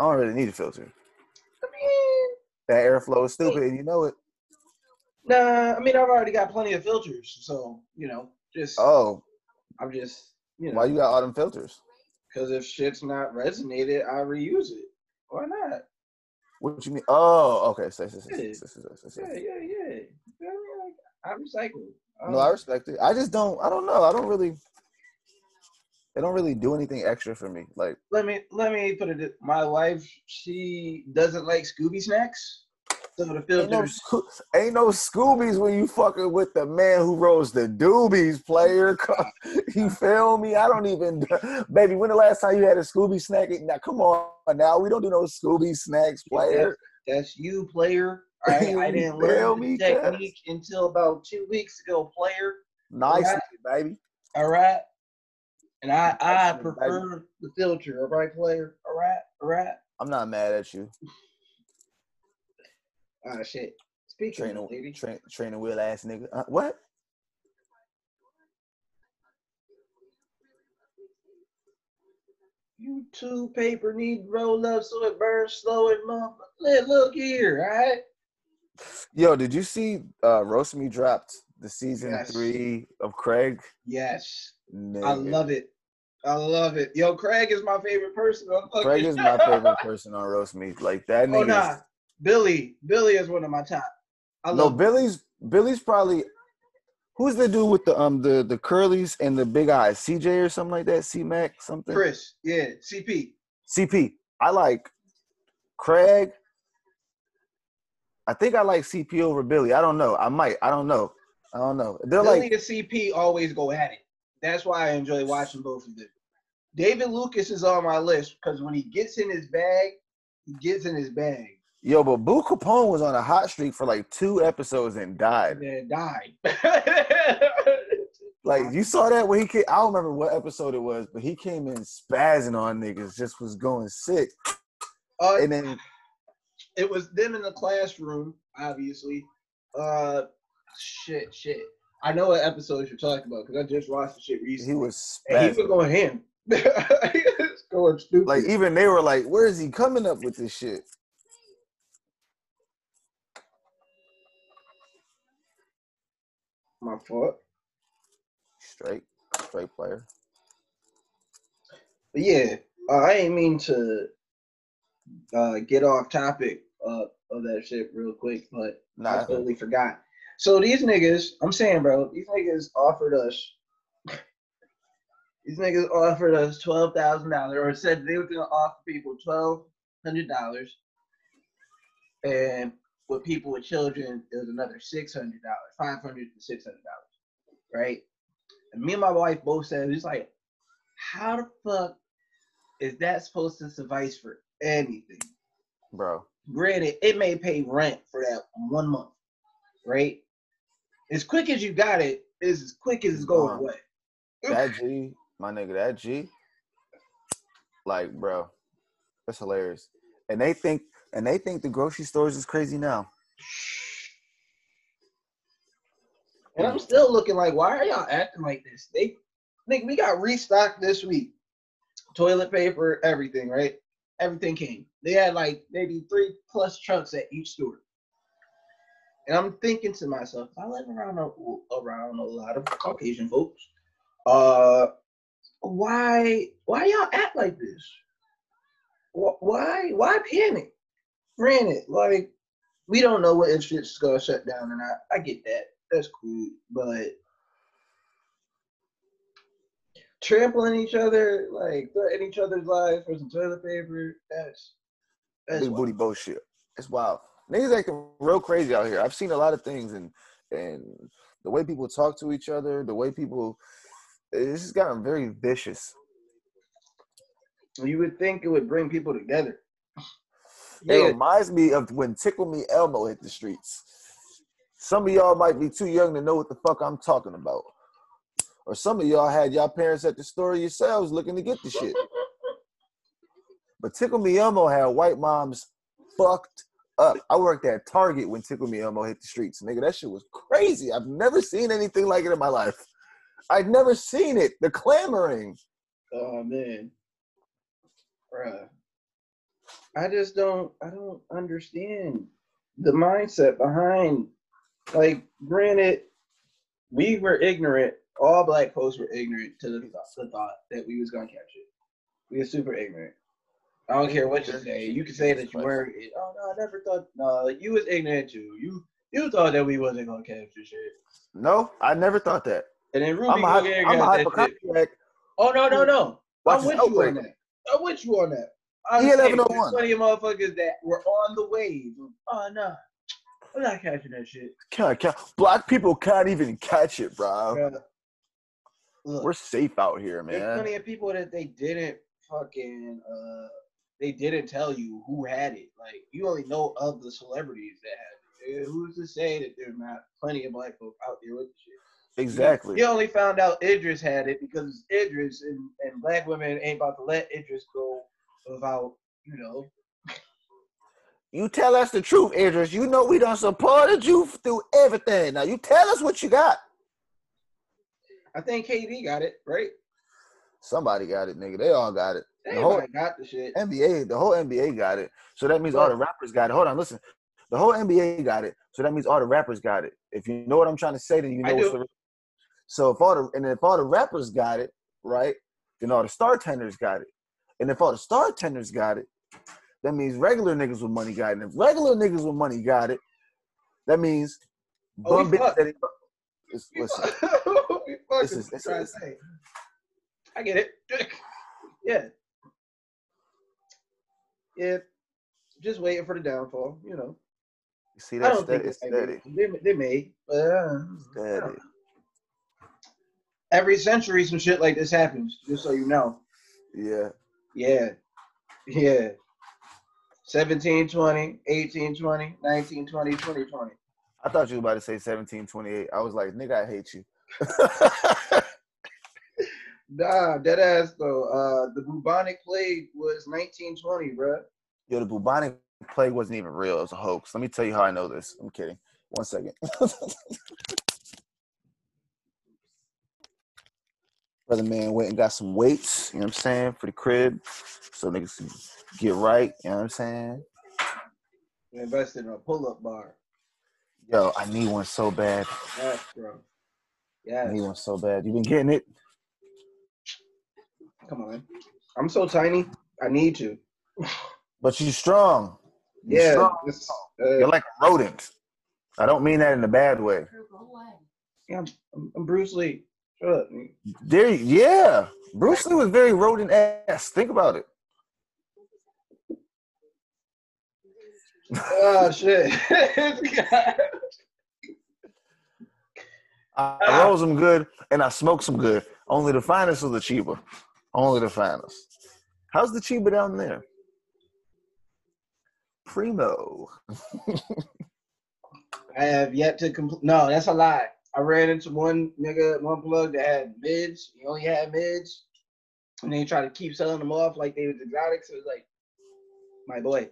I don't really need a filter. I mean, that airflow is stupid, and you know it. Nah, I mean I've already got plenty of filters, so you know, just oh, I'm just you know. Why you got all them filters? Because if shit's not resonated, I reuse it. Why not? What you mean? Oh, okay. So, so, so, yeah. So, so, so, so. yeah, yeah, yeah. I mean, like, I recycle. Um, no, I respect it. I just don't. I don't know. I don't really. They don't really do anything extra for me. Like, let me let me put it. My wife, she doesn't like Scooby snacks. So the filters. Ain't no, ain't no Scoobies when you fucking with the man who rolls the doobies, player. You feel me? I don't even, baby. When the last time you had a Scooby snack? Now come on, now we don't do no Scooby snacks, player. That's, that's you, player. Right? I didn't learn the technique cause... until about two weeks ago, player. Nice, right? Baby. All right, and I I nice prefer baby. The filter. All right, player. All right, all right. I'm not mad at you. Oh shit! Speaking train, of lady, train, train a wheel ass nigga. Uh, what? You two paper need to roll up so it burns slow and motherfucker. Look here, all right? Yo, did you see uh, Roast Me dropped the season yes. three of Craig? Yes, nigga. I love it. I love it. Yo, Craig is my favorite person. On Craig is my favorite person on roast meat. Like that nigga. Oh nah, Billy. Billy is one of my top. I love no, Billy's Billy's probably. Who's the dude with the um the the curlies and the big eyes? C J or something like that. C Mac something. Chris. Yeah. C P. C P. I like Craig. I think I like C P over Billy. I don't know. I might. I don't know. I don't know. They're Billy like, and C P always go at it. That's why I enjoy watching both of them. David Lucas is on my list because when he gets in his bag, he gets in his bag. Yo, but Boo Capone was on a hot streak for like two episodes and died. Yeah, died. Like, you saw that when he came? I don't remember what episode it was, but he came in spazzing on niggas, just was going sick. Uh, and then it was them in the classroom, obviously. Uh, shit, shit. I know what episodes you're talking about because I just watched the shit recently. He was spazzing. He was going ham. He was going stupid. Like, even they were like, where is he coming up with this shit? My fault. Straight. Straight player. But yeah, uh, I ain't mean to uh, get off topic uh, of that shit real quick, but nah. I totally forgot. So these niggas, I'm saying, bro, these niggas offered us, these niggas offered us twelve thousand dollars or said they were going to offer people twelve hundred dollars. And with people with children, it was another six hundred dollars, five hundred dollars to six hundred dollars, right? And me and my wife both said, it's like, how the fuck is that supposed to suffice for anything? Bro. Granted, it may pay rent for that one month, right? As quick as you got it, it's as quick as it's going um, away. That G, my nigga, that G, like, bro, that's hilarious. And they think, and they think the grocery stores is crazy now. And I'm still looking like, why are y'all acting like this? They, nigga, we got restocked this week. Toilet paper, everything, right? Everything came. They had like maybe three plus trucks at each store. And I'm thinking to myself, I live around a, around a lot of Caucasian folks. Uh, why, why y'all act like this? Why, why panic? Granted, like, we don't know what if it's gonna shut down or not. I get that. That's cool. But trampling each other, like, threatening each other's lives for some toilet paper, that's that's big booty bullshit. It's wild. Niggas acting real crazy out here. I've seen a lot of things, and and the way people talk to each other, the way people, it's just gotten very vicious. You would think it would bring people together. Yeah. It reminds me of when Tickle Me Elmo hit the streets. Some of y'all might be too young to know what the fuck I'm talking about. Or some of y'all had y'all parents at the store yourselves looking to get the shit. But Tickle Me Elmo had white moms fucked up. I worked at Target when Tickle Me Elmo hit the streets. Nigga, that shit was crazy. I've never seen anything like it in my life. I've never seen it. The clamoring. Oh, man. Bruh, I just don't, I don't understand the mindset behind, like, granted, we were ignorant, all black folks were ignorant to the thought, the thought that we was going to catch it. We were super ignorant. I don't care what you say. You can say that you weren't, oh, no, I never thought, no, you was ignorant too. You you thought that we wasn't going to catch this shit. No, I never thought that. And then Ruby, I'm a, I'm a hypochondriac. Oh, no, no, no. I'm with you on that. I'm with you on that. I'm saying, there's plenty of motherfuckers that were on the wave. Oh, no. I'm not catching that shit. Can't, can't, black people can't even catch it, bro. Yeah. Look, we're safe out here, man. There's plenty of people that they didn't fucking, uh, they didn't tell you who had it. Like, you only know of the celebrities that had it. Who's to say that there's not plenty of black folks out there with the shit? Exactly. You only found out Idris had it because Idris and, and black women ain't about to let Idris go without, you know. You tell us the truth, Idris. You know we done supported you through everything. Now you tell us what you got. I think K D got it, right? Somebody got it, nigga. They all got it. The whole got the shit. N B A, the whole N B A got it. So that means all the rappers got it. Hold on, listen. The whole N B A got it. So that means all the rappers got it. If you know what I'm trying to say, then you know what's the. So if all the and if all the rappers got it, right? Then all the star tenders got it. And if all the star tenders got it, that means regular niggas with money got it. And if regular niggas with money got it, that means oh, bum bitch that it. It's, listen, this is, this is, to say. I get it. Yeah. Yeah. Just waiting for the downfall, you know. You see, that's steady. steady. They, they may, but uh, steady. Every century, some shit like this happens, just so you know. Yeah. Yeah. Yeah. seventeen twenty, eighteen twenty, nineteen twenty, twenty twenty. I thought you were about to say seventeen twenty-eight. I was like, nigga, I hate you. Nah, dead ass though. Uh, the bubonic plague was nineteen twenty, bruh. Yo, the bubonic plague wasn't even real. It was a hoax. Let me tell you how I know this. I'm kidding. One second. Brother man went and got some weights, you know what I'm saying, for the crib. So niggas can get right, you know what I'm saying? We invested in a pull-up bar. Yo, I need one so bad. Yes, bro. Yes. I need one so bad. You been getting it? Come on. I'm so tiny. I need you. But you strong. You're yeah. Strong. Uh, You're like a rodent. I don't mean that in a bad way. Yeah, I'm, I'm Bruce Lee. Shut up, man. There, yeah. Bruce Lee was very rodent-ass. Think about it. Oh, shit. I roll some good, and I smoke some good. Only the finest of the cheaper. Only the finest. How's the cheaper down there? Primo. I have yet to complete. No, that's a lie. I ran into one nigga, one plug that had mids. He only had mids. And then he tried to keep selling them off like they was exotics. It was like, my boy.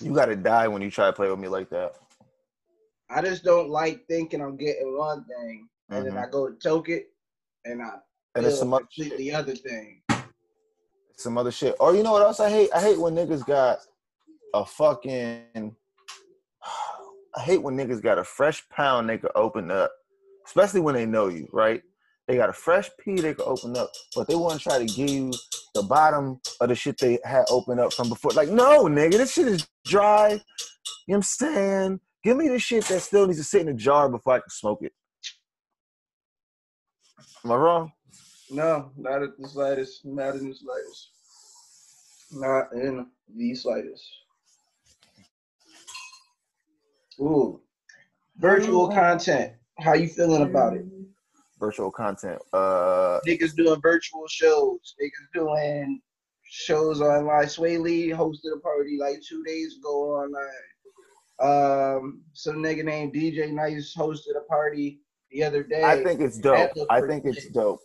You got to die when you try to play with me like that. I just don't like thinking I'm getting one thing. And mm-hmm. then I go to choke it. And I and it's some completely other, other thing. Some other shit. Or you know what else I hate? I hate when niggas got a fucking... I hate when niggas got a fresh pound they could open up, especially when they know you, right? They got a fresh pea they could open up, but they want to try to give you the bottom of the shit they had opened up from before. Like, no, nigga, this shit is dry. You know what I'm saying? Give me the shit that still needs to sit in a jar before I can smoke it. Am I wrong? No, not at the slightest. Not in the slightest. Not in the slightest. Ooh, virtual content. How you feeling about it? Virtual content. Uh, niggas doing virtual shows. Niggas doing shows online. Sway Lee hosted a party like two days ago online. Um, some nigga named D J Nice hosted a party the other day. I think it's dope. I think it's dope.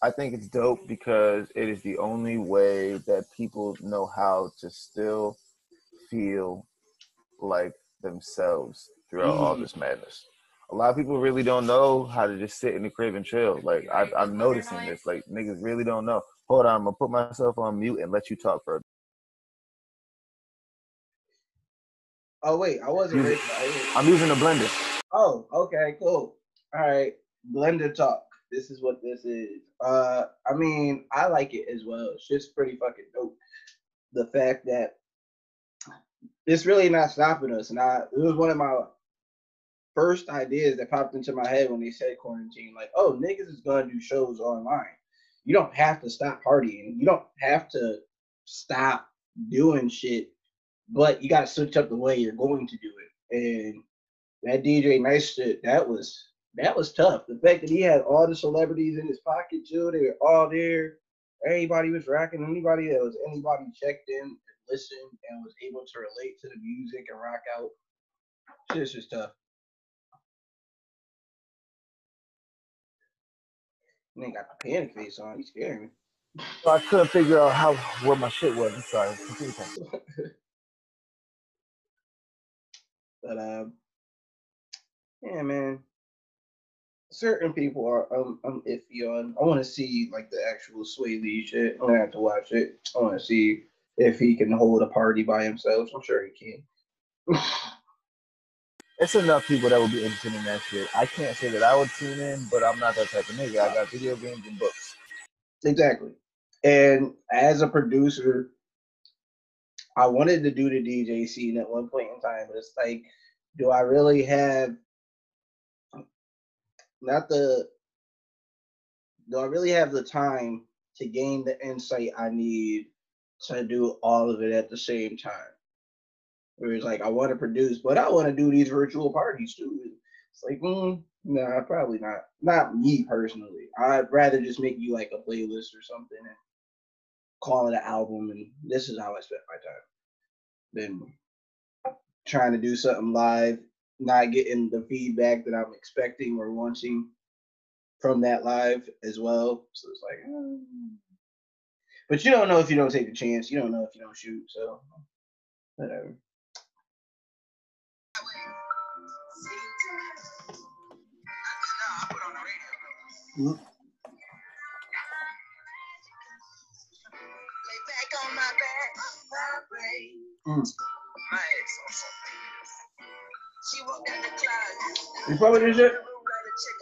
I think it's dope because it is the only way that people know how to still feel like themselves throughout mm-hmm. all this madness. A lot of people really don't know how to just sit in the crib and chill. Like I've, I'm noticing this. Like niggas really don't know. Hold on, I'm gonna put myself on mute and let you talk for a bit. Oh wait, I wasn't ready. I'm using a blender. Oh, okay, cool. All right, blender talk. This is what this is. Uh, I mean, I like it as well. It's just pretty fucking dope. The fact that it's really not stopping us. And I, it was one of my first ideas that popped into my head when they said quarantine. Like, oh, niggas is going to do shows online. You don't have to stop partying. You don't have to stop doing shit. But you got to switch up the way you're going to do it. And that D J Nice shit, that was that was tough. The fact that he had all the celebrities in his pocket, too. They were all there. Everybody was rocking. Anybody that was anybody checked in. Listened and was able to relate to the music and rock out. This is tough. You ain't got my panic face on. You scaring me. So I couldn't figure out how where my shit was. I'm sorry. But uh, yeah, man. Certain people are um I'm iffy on. I want to see like the actual Sway Lee shit. I'm gonna have to watch it. I want to see if he can hold a party by himself. I'm sure he can. It's enough people that would be interested in that shit. I can't say that I would tune in, but I'm not that type of nigga. I got video games and books. Exactly. And as a producer, I wanted to do the D J scene at one point in time, but it's like, do I really have not the do I really have the time to gain the insight I need to do all of it at the same time? Where it's like, I want to produce, but I want to do these virtual parties too. It's like, mm, nah, probably not. Not me personally. I'd rather just make you like a playlist or something and call it an album, and this is how I spent my time. Than trying to do something live, not getting the feedback that I'm expecting or wanting from that live as well. So it's like, mm. But you don't know if you don't take the chance. You don't know if you don't shoot. So whatever. Mm-hmm. Mm. You probably did it?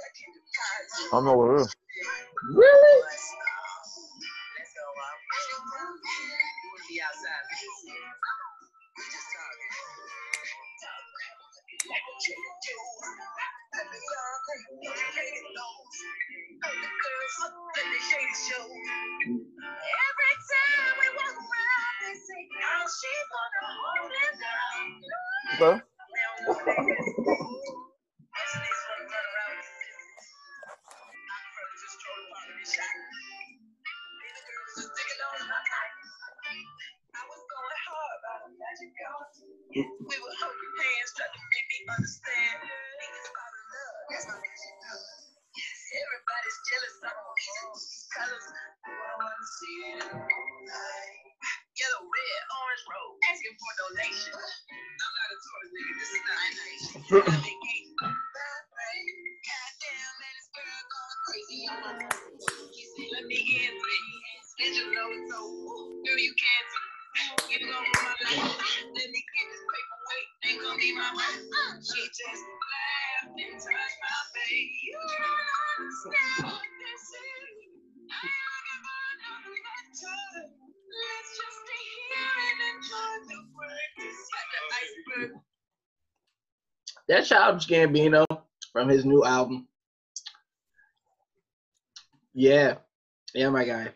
I don't know what it is. Really? Every time we walk around, they say, oh, she's gonna hold it down. Huh? I was going hard by the magic girl. We were holding hands, trying to make me understand. Niggas about to love, that's what magic does. Everybody's jealous, I don't care these colors. I want to see it like yellow, red, orange, road, asking for donations. I'm not a tourist, nigga, this is not a nation. I'm a gate, goddamn, man, this girl going crazy on my phone. You see, let me in, baby, and you know it's so cool. Girl, you can't get it over my life. Let me get this paper weight, ain't gonna be my wife. She just laughed and touched my face. You don't understand what this is. Let's just stay here and enjoy the work. Like an iceberg. That's Childish Gambino from his new album. Yeah. Yeah, my guy.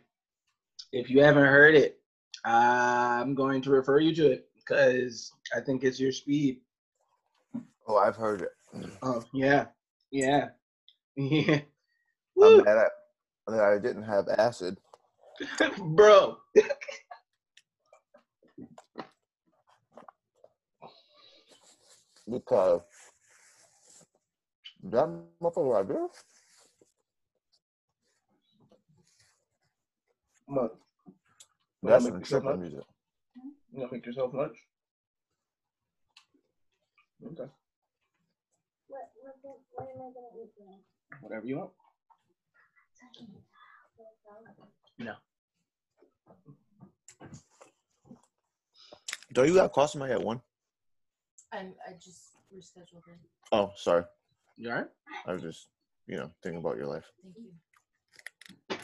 If you haven't heard it, I'm going to refer you to it because I think it's your speed. Oh, I've heard it. Oh, yeah. Yeah. Yeah. I'm mad at that I didn't have acid. Bro. Because that motherfucker right there. Look. That's some tripping music. You gonna make yourself lunch? Okay. What, what, what am I gonna eat now? Whatever you want. No. Don't you got class tonight at one? I I just rescheduled it. Oh, sorry. You alright? I was just, you know, thinking about your life. Thank you.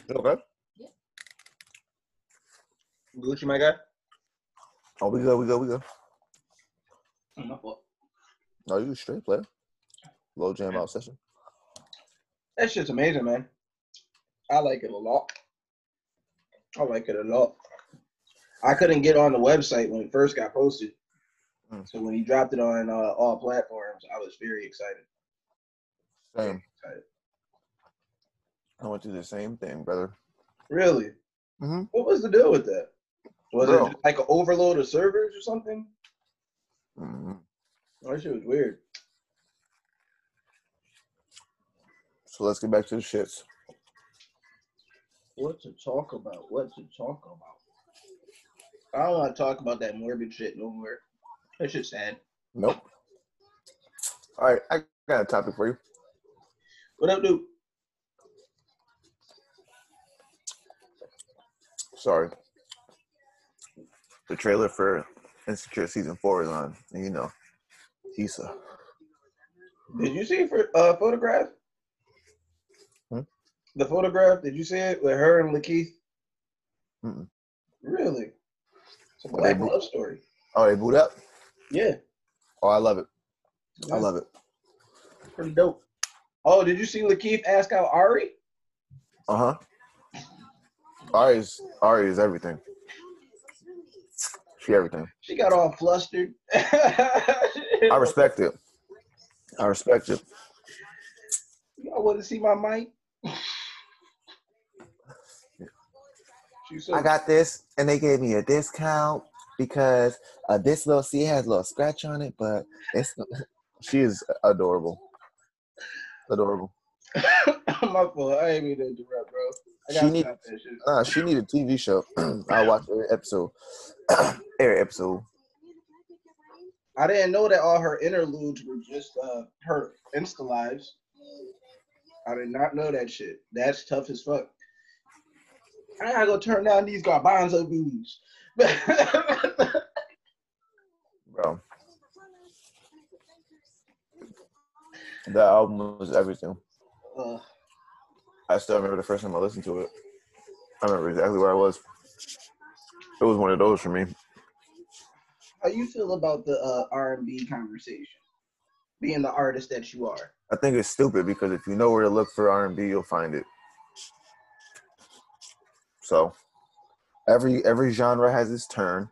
You okay? Yeah. Gucci, my guy. Oh, we go, we go, we go. No, oh, you straight player. Low jam out session. That shit's amazing, man. I like it a lot. I like it a lot. I couldn't get on the website when it first got posted. Mm. So when he dropped it on uh, all platforms, I was very excited. Same. Very excited. I went through the same thing, brother. Really? Mm-hmm. What was the deal with that? Was Bro. it just like an overload of servers or something? Mm-hmm. Oh, that shit was weird. So let's get back to the shits. What to talk about? What to talk about? I don't want to talk about that morbid shit no more. That shit's sad. Nope. All right, I got a topic for you. What up, dude? Sorry. The trailer for Insecure Season four is on, and you know, Issa. Did you see for uh, Photograph? the photograph, did you see it with her and Lakeith? Mm-mm. Really? It's a black love story. Oh, they booed up? Yeah. Oh, I love it. That's I love it. Pretty dope. Oh, did you see Lakeith ask out Ari? Uh-huh. Ari's, Ari is everything. She everything. She got all flustered. I respect it. I respect it. Y'all want to see my mic? I got this, and they gave me a discount because uh, this little C has a little scratch on it, but it's. She is adorable. Adorable. My fault. I ain't mean to interrupt, bro. I gotta she need, stop that shit. Nah, she need a T V show. I watch every episode. Every episode. I didn't know that all her interludes were just uh, her Insta lives. I did not know that shit. That's tough as fuck. I gotta go turn down these garbanzo beans. Bro. That album was everything. Uh, I still remember the first time I listened to it. I remember exactly where I was. It was one of those for me. How you feel about the uh, R and B conversation? Being the artist that you are. I think it's stupid because if you know where to look for R and B, you'll find it. So, every every genre has its turn.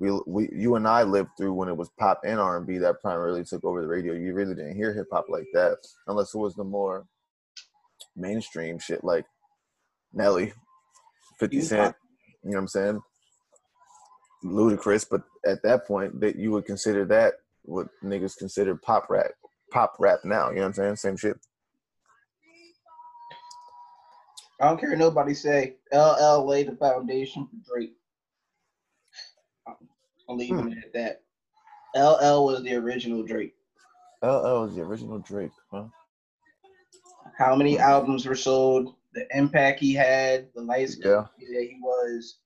We we you and I lived through when it was pop and R and B that primarily took over the radio. You really didn't hear hip hop like that unless it was the more mainstream shit like Nelly, fifty cent. You know what I'm saying? Ludicrous, but at that point that you would consider that what niggas consider pop rap. Pop rap now, you know what I'm saying? Same shit. I don't care what nobody say. L L laid the foundation for Drake. I'm leaving hmm. it at that. L L was the original Drake. L L was the original Drake, huh? How many albums were sold? The impact he had, the lights yeah. that he was.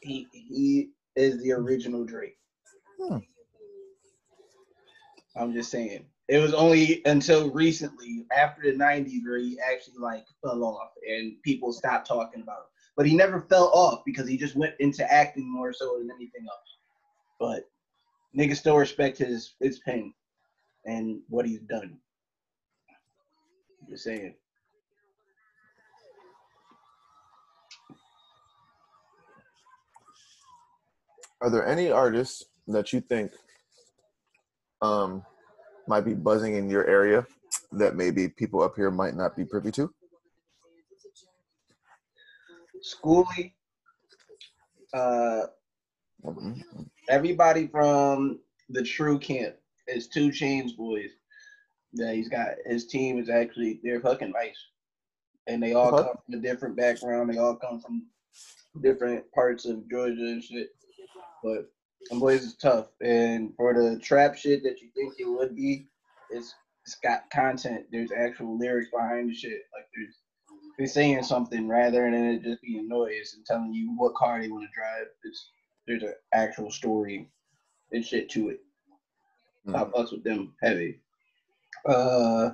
He he is the original Drake. Hmm. I'm just saying. It was only until recently, after the nineties, where he actually like fell off and people stopped talking about him. But he never fell off because he just went into acting more so than anything else. But niggas still respect his his pen and what he's done. I'm just saying. Are there any artists that you think um, might be buzzing in your area that maybe people up here might not be privy to? Schoolie, uh, mm-hmm. everybody from the True camp is Two Chainz boys. That he's got his team is actually they're fucking nice, and they all uh-huh. come from a different background. They all come from different parts of Georgia and shit. But them boys is tough, and for the trap shit that you think it would be, it's it's got content. There's actual lyrics behind the shit. Like there's they're saying something rather than it just being noise and telling you what car they want to drive. It's there's an actual story and shit to it. Mm-hmm. I fucks with them heavy. Uh,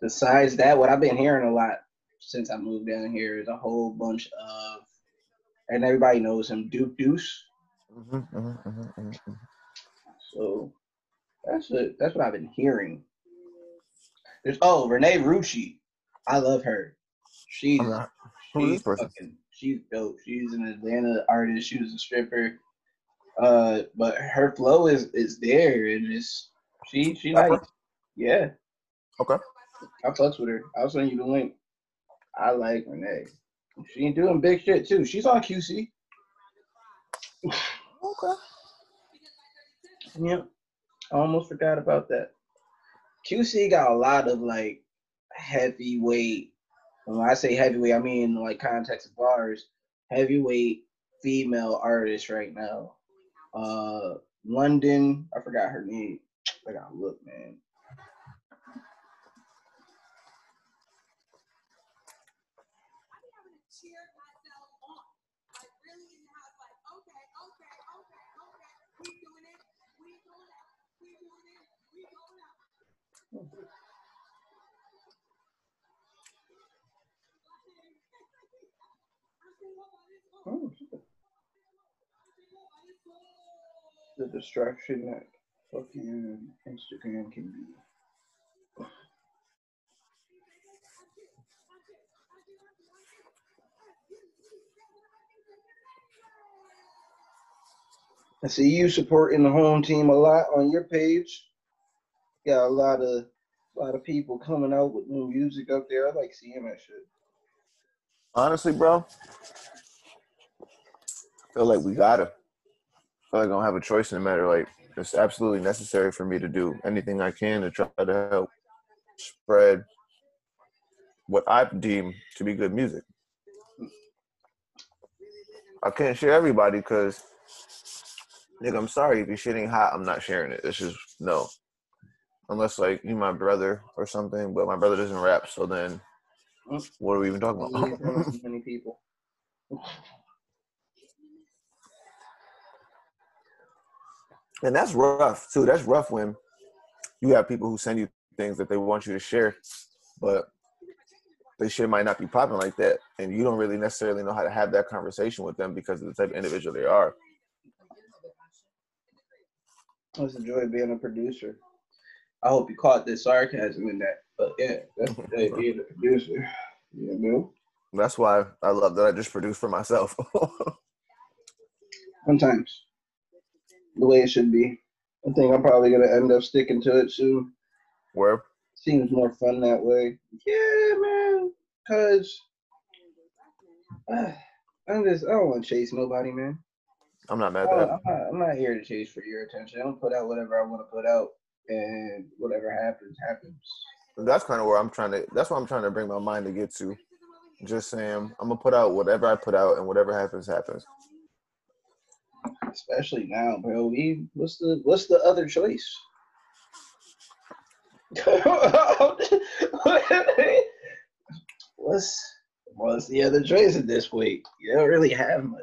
besides that, what I've been hearing a lot since I moved down here is a whole bunch of, and everybody knows him, Duke Deuce. Mm-hmm, mm-hmm, mm-hmm, mm-hmm. So that's it. That's what I've been hearing. There's oh Renee Rucci. I love her. She's she's fucking she's dope. She's an Atlanta artist. She was a stripper. Uh, but her flow is is there and it's she she like yeah. Okay. I fucks with her. I'll send you the link. I like Renee. She's doing big shit too. She's on Q C. Okay. Yep. I almost forgot about that. Q C got a lot of like heavyweight. When I say heavyweight, I mean like context of bars. Heavyweight female artists right now. Uh, London. I forgot her name. I gotta look, man. Oh, shit. The distraction that fucking Instagram can be. I see you supporting the home team a lot on your page. Got a lot of a lot of people coming out with new music up there. I like seeing that shit. Honestly, bro, I feel like we gotta. I feel like I don't have a choice in the matter. Like, it's absolutely necessary for me to do anything I can to try to help spread what I deem to be good music. I can't share everybody because, nigga, I'm sorry. If your shit ain't hot, I'm not sharing it. It's just, no. Unless, like, you my brother or something, but my brother doesn't rap, so then what are we even talking about? Too many people. And that's rough, too. That's rough when you have people who send you things that they want you to share, but they shit might not be popping like that, and you don't really necessarily know how to have that conversation with them because of the type of individual they are. I just enjoy being a producer. I hope you caught this sarcasm in that. But yeah, that's the day of being a producer. You know what I mean? That's why I love that I just produce for myself. Sometimes. The way it should be. I think I'm probably going to end up sticking to it soon. Where? Seems more fun that way. Yeah, man. Because uh, I'm just, I don't want to chase nobody, man. I'm not mad at that. I'm not, I'm not here to chase for your attention. I don't put out whatever I want to put out. And whatever happens, happens. That's kind of where I'm trying to, that's what I'm trying to bring my mind to get to. Just saying, I'm going to put out whatever I put out and whatever happens, happens. Especially now, bro. We, what's the what's the other choice? what's, what's the other choice at this point? You don't really have much.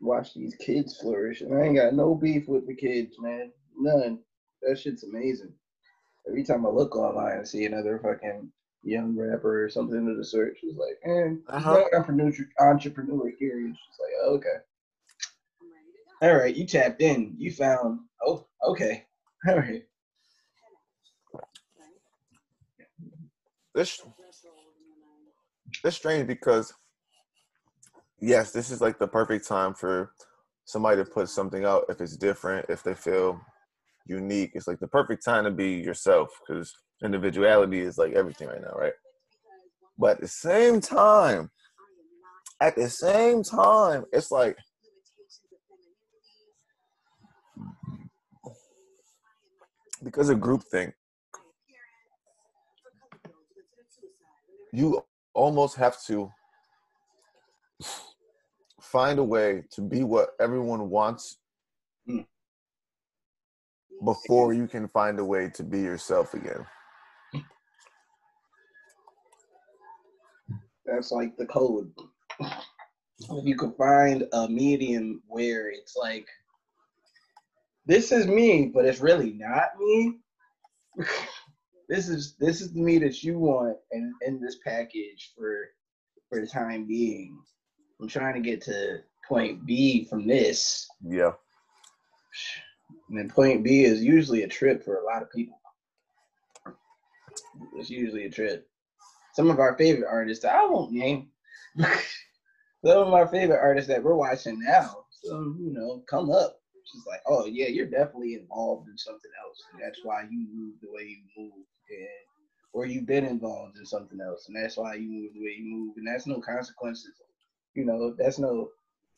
Watch these kids flourish, and I ain't got no beef with the kids, man. None. That shit's amazing. Every time I look online and see another fucking young rapper or something of the sort, it's like, man, uh-huh. Entrepreneur here. It's just like, oh, okay, all right, you tapped in, you found. Oh, okay, all right. This it's strange because. Yes, this is like the perfect time for somebody to put something out if it's different, if they feel unique. It's like the perfect time to be yourself because individuality is like everything right now, right? But at the same time, at the same time, it's like, because of groupthink, you almost have to find a way to be what everyone wants mm. before you can find a way to be yourself again. That's like the code. If you could find a medium where it's like, this is me, but it's really not me. This is this is the me that you want in, in this package for for the time being. I'm trying to get to point B from this. Yeah. And then point B is usually a trip for a lot of people. It's usually a trip. Some of our favorite artists, I won't name. Some of our favorite artists that we're watching now, some, you know, come up. She's like, oh, yeah, you're definitely involved in something else. And that's why you moved the way you moved. And, or you've been involved in something else. And that's why you moved the way you moved. And that's no consequences. You know, that's no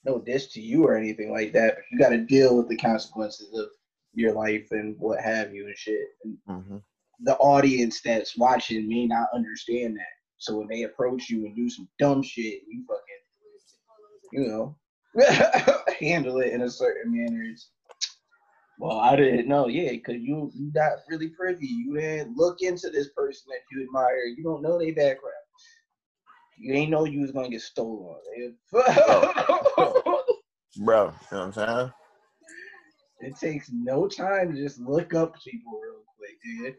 no diss to you or anything like that, but you got to deal with the consequences of your life and what have you and shit. And mm-hmm. The audience that's watching may not understand that. So when they approach you and do some dumb shit, you fucking, you know, handle it in a certain manner. It's, well, I didn't know. Yeah, because you, you got really privy. You didn't look into this person that you admire. You don't know their background. You ain't know you was gonna get stolen. Bro. Bro, you know what I'm saying? It takes no time to just look up people real quick, dude.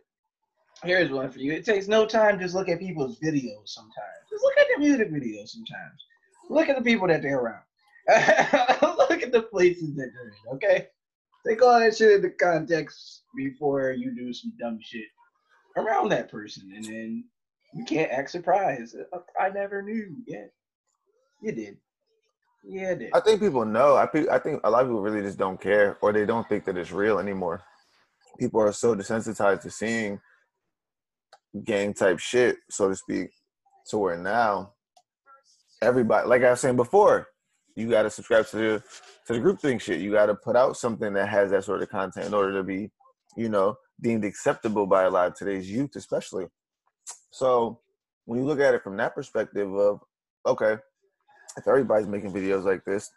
Here's one for you. It takes no time. Just look at people's videos sometimes. Just look at their music videos sometimes. Look at the people that they're around. Look at the places that they're in, okay? Take all that shit into context before you do some dumb shit around that person. And then you can't act surprised. I never knew. Yeah. You did. Yeah, I did. I think people know. I, I think a lot of people really just don't care, or they don't think that it's real anymore. People are so desensitized to seeing gang type shit, so to speak, to where now everybody, like I was saying before, you got to subscribe to the to the group thing shit. You got to put out something that has that sort of content in order to be, you know, deemed acceptable by a lot of today's youth, especially. So when you look at it from that perspective of, okay, if everybody's making videos like this,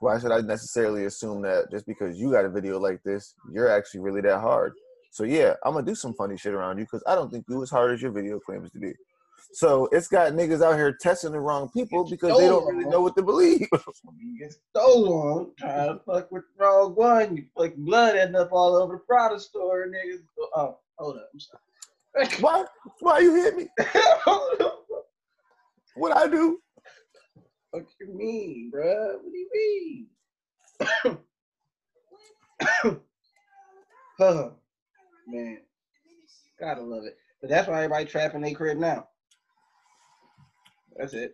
why should I necessarily assume that just because you got a video like this, you're actually really that hard? So yeah, I'm gonna do some funny shit around you because I don't think you as hard as your video claims to be. So it's got niggas out here testing the wrong people because they don't really know what to believe. You get stolen trying to fuck with the wrong one. You fuck blood ending up all over the product store, niggas. Oh, hold up, I'm sorry. Why? Why you hit me? What I do? What you mean, bruh? What do you mean? Huh. Man, gotta love it. But that's why everybody trapping their crib now. That's it.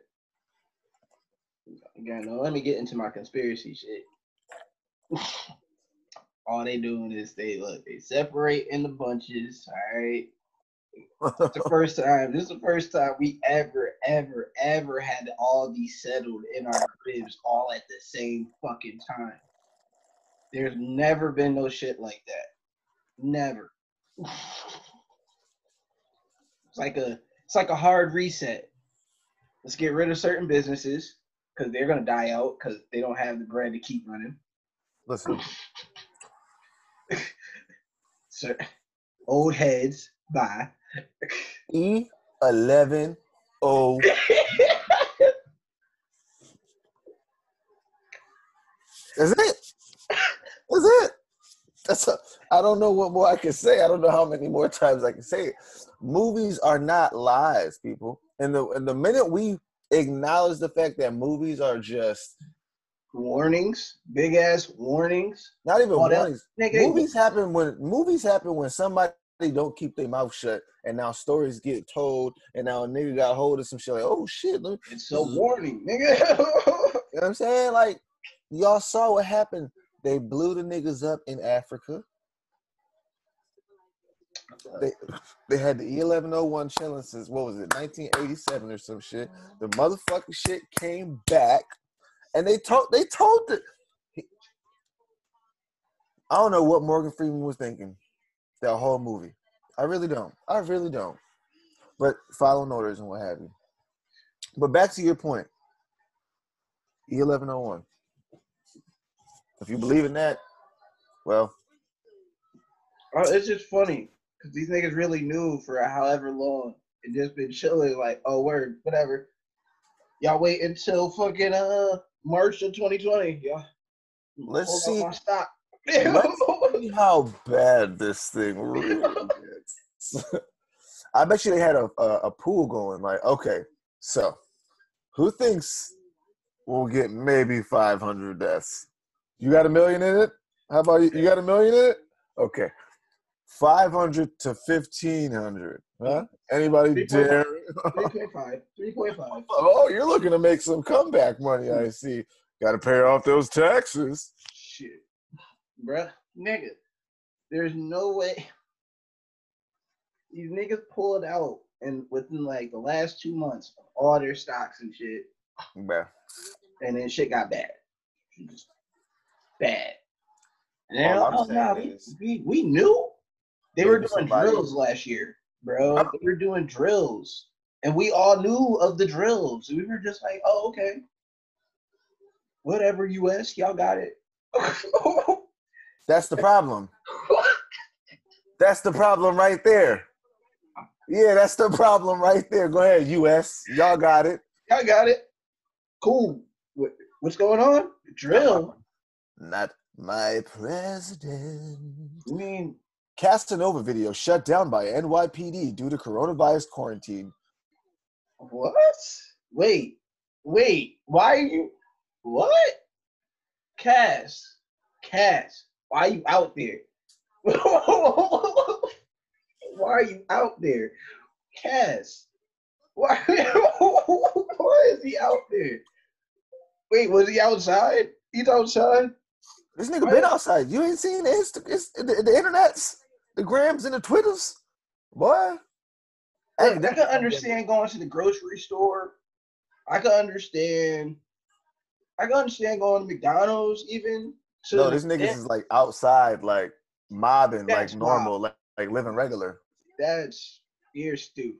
Again, let me get into my conspiracy shit. All they doing is they look, they separate in the bunches. All right. It's the first time. This is the first time we ever, ever, ever had to all be settled in our cribs all at the same fucking time. There's never been no shit like that. Never. It's like a it's like a hard reset. Let's get rid of certain businesses because they're gonna die out because they don't have the bread to keep running. Listen, sir, old heads, bye. E eleven O. That's it. That's it. That's a, I don't know what more I can say. I don't know how many more times I can say it. Movies are not lies, people. And the and the minute we acknowledge the fact that movies are just warnings, big ass warnings. Not even warnings. Movies happen when movies happen when somebody don't keep their mouth shut, and now stories get told, and now a nigga got hold of some shit like, oh shit, look, it's a warning, nigga. You know what I'm saying? Like y'all saw what happened. They blew the niggas up in Africa. They they had the E eleven oh one challenge since, what was it, nineteen eighty-seven or some shit. The motherfucking shit came back, and they told they told the. I don't know what Morgan Freeman was thinking that whole movie. I really don't. I really don't. But following orders and what have you. But back to your point. E eleven oh one. If you believe in that, well. Oh, it's just funny because these niggas really knew for however long and just been chilling like, oh, word, whatever. Y'all wait until fucking uh March of twenty twenty. Y'all. Let's see. Stock. Let's see how bad this thing really is. I bet you they had a, a, a pool going like, okay, so who thinks we'll get maybe five hundred deaths? You got a million in it? How about you? You got a million in it? Okay. five hundred to fifteen hundred. Huh? Anybody dare? three point five. three point five. Oh, you're looking to make some comeback money, I see. Got to pay off those taxes. Shit. Bruh, nigga. There's no way. These niggas pulled out and within like the last two months of all their stocks and shit. Bruh. And then shit got bad. Jeez. Bad. Now, oh, no, we, we, we knew they were doing drills last year, bro. I'm, they were doing drills, and we all knew of the drills. We were just like, oh, okay, whatever, U S, y'all got it. That's the problem. That's the problem right there. Yeah, that's the problem right there. Go ahead, U S, y'all got it. Y'all got it. Cool. What, what's going on? Drill. Not my president. I mean, Casanova video shut down by N Y P D due to coronavirus quarantine. What? Wait, wait. Why are you? What? Cass, Cass, why are you out there? Why are you out there, Cass? Why? Why is he out there? Wait, was he outside? He's outside. This nigga what? Been outside. You ain't seen the Insta- the, the internets, the grams and the twitters, boy. Hey, I can understand going to the grocery store. I can understand. I can understand going to McDonald's even. To no, this niggas is like outside, like mobbing, that's like normal, like, like living regular. That's you're stupid.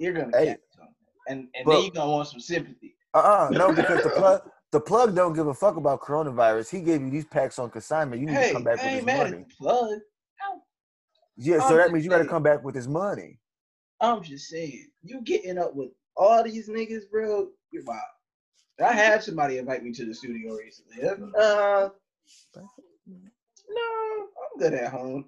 You're gonna hey, catch something, and and but, then you gonna want some sympathy. Uh uh-uh, uh, no, because the plug the plug don't give a fuck about coronavirus. He gave you these packs on consignment. You need hey, to come back I with this money. Plug. I'm, yeah, I'm so that means you gotta come back with this money. I'm just saying, you getting up with all these niggas, bro. You're wild. I had somebody invite me to the studio recently. Uh, no, I'm good at home.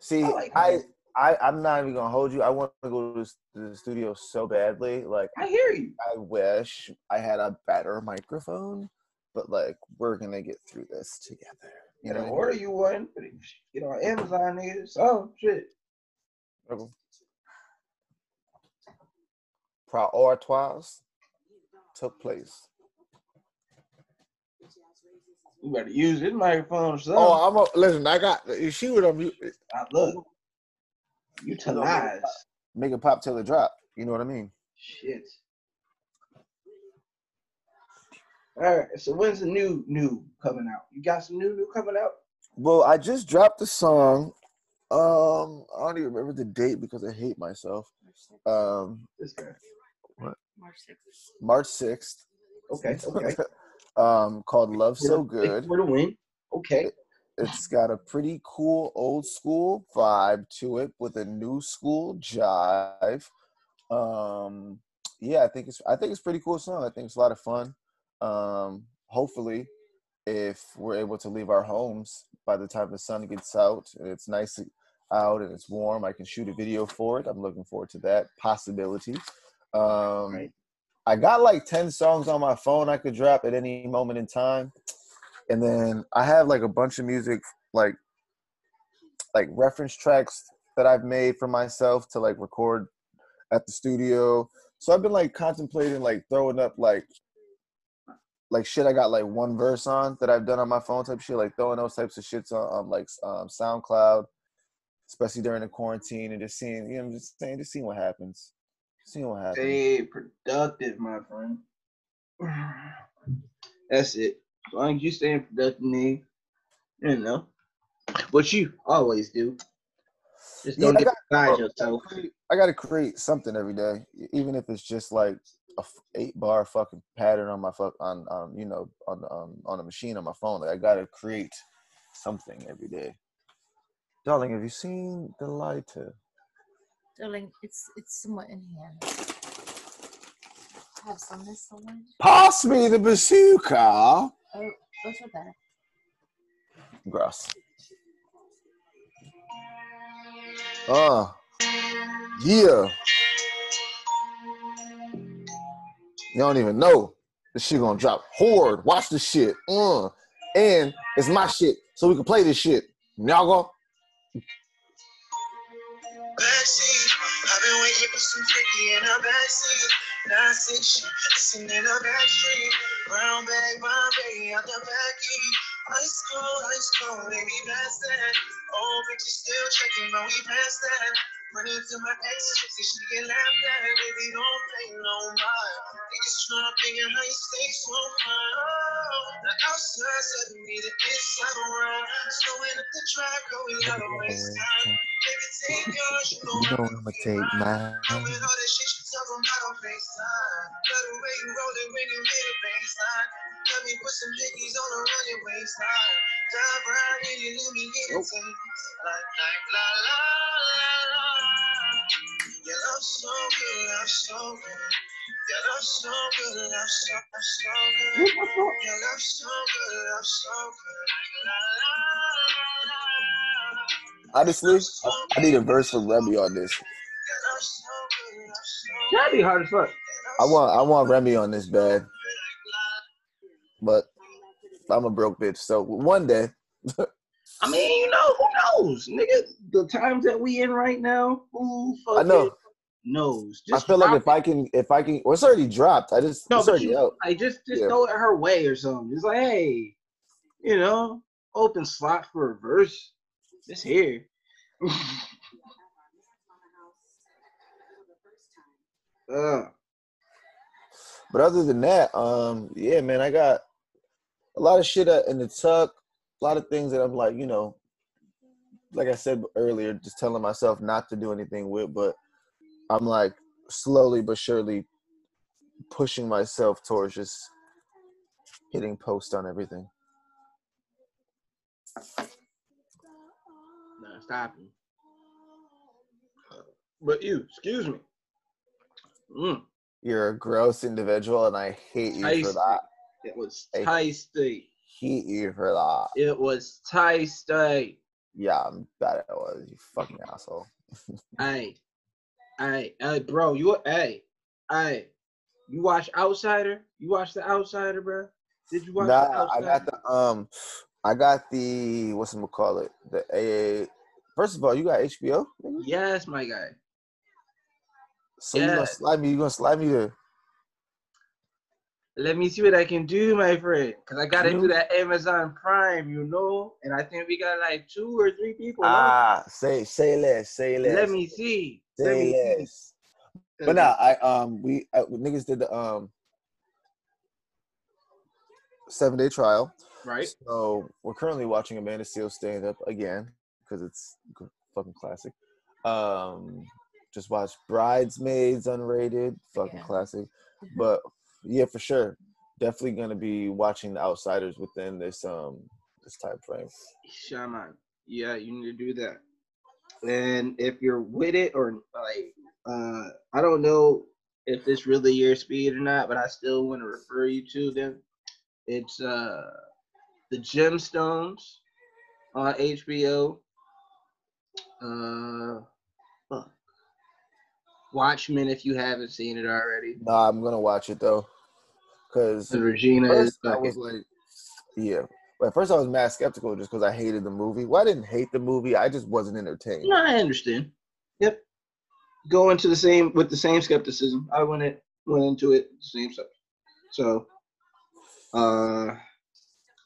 See, I, like I, I, I'm not even gonna hold you. I want to go to the studio so badly. Like, I hear you. I wish I had a better microphone, but like, we're gonna get through this together. You know, order you one. Get on Amazon, niggas. Oh shit. Okay. Prioritize took place. You better use this microphone. Son. Oh, I'm a, listen. I got. If she would unmute. I look. You tell lies. Make it pop till it drop. You know what I mean? Shit. All right. So when's the new new coming out? You got some new new coming out? Well, I just dropped the song. Um, I don't even remember the date because I hate myself. Um, this guy. What? March sixth. March sixth. Okay. Okay. um, called Love So Good. For the win. Okay. It's got a pretty cool old school vibe to it with a new school jive. Um, yeah, I think it's I think it's a pretty cool song. I think it's a lot of fun. Um, hopefully, if we're able to leave our homes by the time the sun gets out and it's nice out and it's warm, I can shoot a video for it. I'm looking forward to that possibility. Um, right. I got like ten songs on my phone I could drop at any moment in time. And then I have like a bunch of music, like, like reference tracks that I've made for myself to like record at the studio. So I've been like contemplating, like throwing up like, like shit I got like one verse on that I've done on my phone type shit, like throwing those types of shits on, on like um, SoundCloud, especially during the quarantine and just seeing, you know, just saying, just seeing what happens. See what happens. Stay productive, my friend. That's it. As long as you stay productive, you know. What you always do. Just don't yeah, get beside yourself. I gotta create something every day, even if it's just like a f- eight bar fucking pattern on my fuck on um you know on um on a machine on my phone. Like, I gotta create something every day. Darling, have you seen the lighter? Darling, it's it's somewhat in here. I have some this somewhere. Pass me the bazooka. Oh, what's with that? Grass. Ah, yeah. You don't even know this shit gonna drop hard. Watch this shit. Uh, and it's my shit, so we can play this shit. Y'all go. In a backseat, nine six shit, sitting in a backstreet, brown bag, Bombay, out the back key, ice cold, ice cold, they be past that, old bitches still checking, but we past that, running to my ex, she get laughed at, baby, don't play no mind, niggas tryna figure how you stay so fine, the outside suddenly the inside around, slowing up the track, going out of waste time. You know I'ma take mine. I'm with all that shit you tell them how to FaceTime. Got the way you roll it when you hit a baseline. Let me put some hickeys on the running waistline. Dive right in and let me get it to like, like, la, la, la, la. Yeah, I'm so good, I'm so good. Yeah, I'm so good, I'm so, I'm so good. Yeah, I'm so good, I'm so good. La, la, la, la. honestly, I need a verse from Remy on this. That'd be hard as fuck. I want, I want Remy on this bad. But I'm a broke bitch, so one day. I mean, you know, who knows, nigga? The times that we in right now, who fucking I know. knows? Just I feel like if it. I can, if I can, well, it's already dropped. I just, no, it's already you, out. I just, just yeah. throw it her way or something. It's like, hey, you know, open slot for a verse. It's here. uh. But other than that, um, yeah, man, I got a lot of shit in the tuck. A lot of things that I'm like, you know, like I said earlier, just telling myself not to do anything with, but I'm like slowly but surely pushing myself towards just hitting post on everything. No, stop me. But you, excuse me. Mm. You're a gross individual, and I hate you Tasty. for that. It was tasty. Hate you for that. It was tasty. Yeah, I bet it was. You fucking asshole. Hey, hey, hey, bro. You, hey, hey. You watch Outsider? You watch The Outsider, bro? Did you watch nah, The Outsider? I got the um, I got the what's it call it? The A A. First of all, you got H B O? Maybe? Yes, my guy. So yes. you gonna slide me? You gonna slide me there? Let me see what I can do, my friend. Because I got to do that Amazon Prime, you know? And I think we got like two or three people. Ah, on. say say less, say less. Let me see. Say Let me less. See. But now, I um we uh, niggas did the um seven-day trial. Right. So we're currently watching Amanda Seal stand up again because it's fucking classic. Um, just watched Bridesmaids Unrated, fucking yeah. classic. But yeah, for sure. Definitely gonna be watching The Outsiders within this um this time frame. Shaman, yeah, you need to do that. And if you're with it or like, uh, I don't know if it's really your speed or not, but I still want to refer you to them. It's uh the Gemstones on H B O. Uh, fuck. Watchmen, if you haven't seen it already. Nah, I'm gonna watch it though, cause Regina is. I was like, yeah. But at first, I was mad skeptical just because I hated the movie. Well, I didn't hate the movie. I just wasn't entertained. No, I understand. Yep. Going to the same with the same skepticism. I went it went into it the same stuff. So, uh,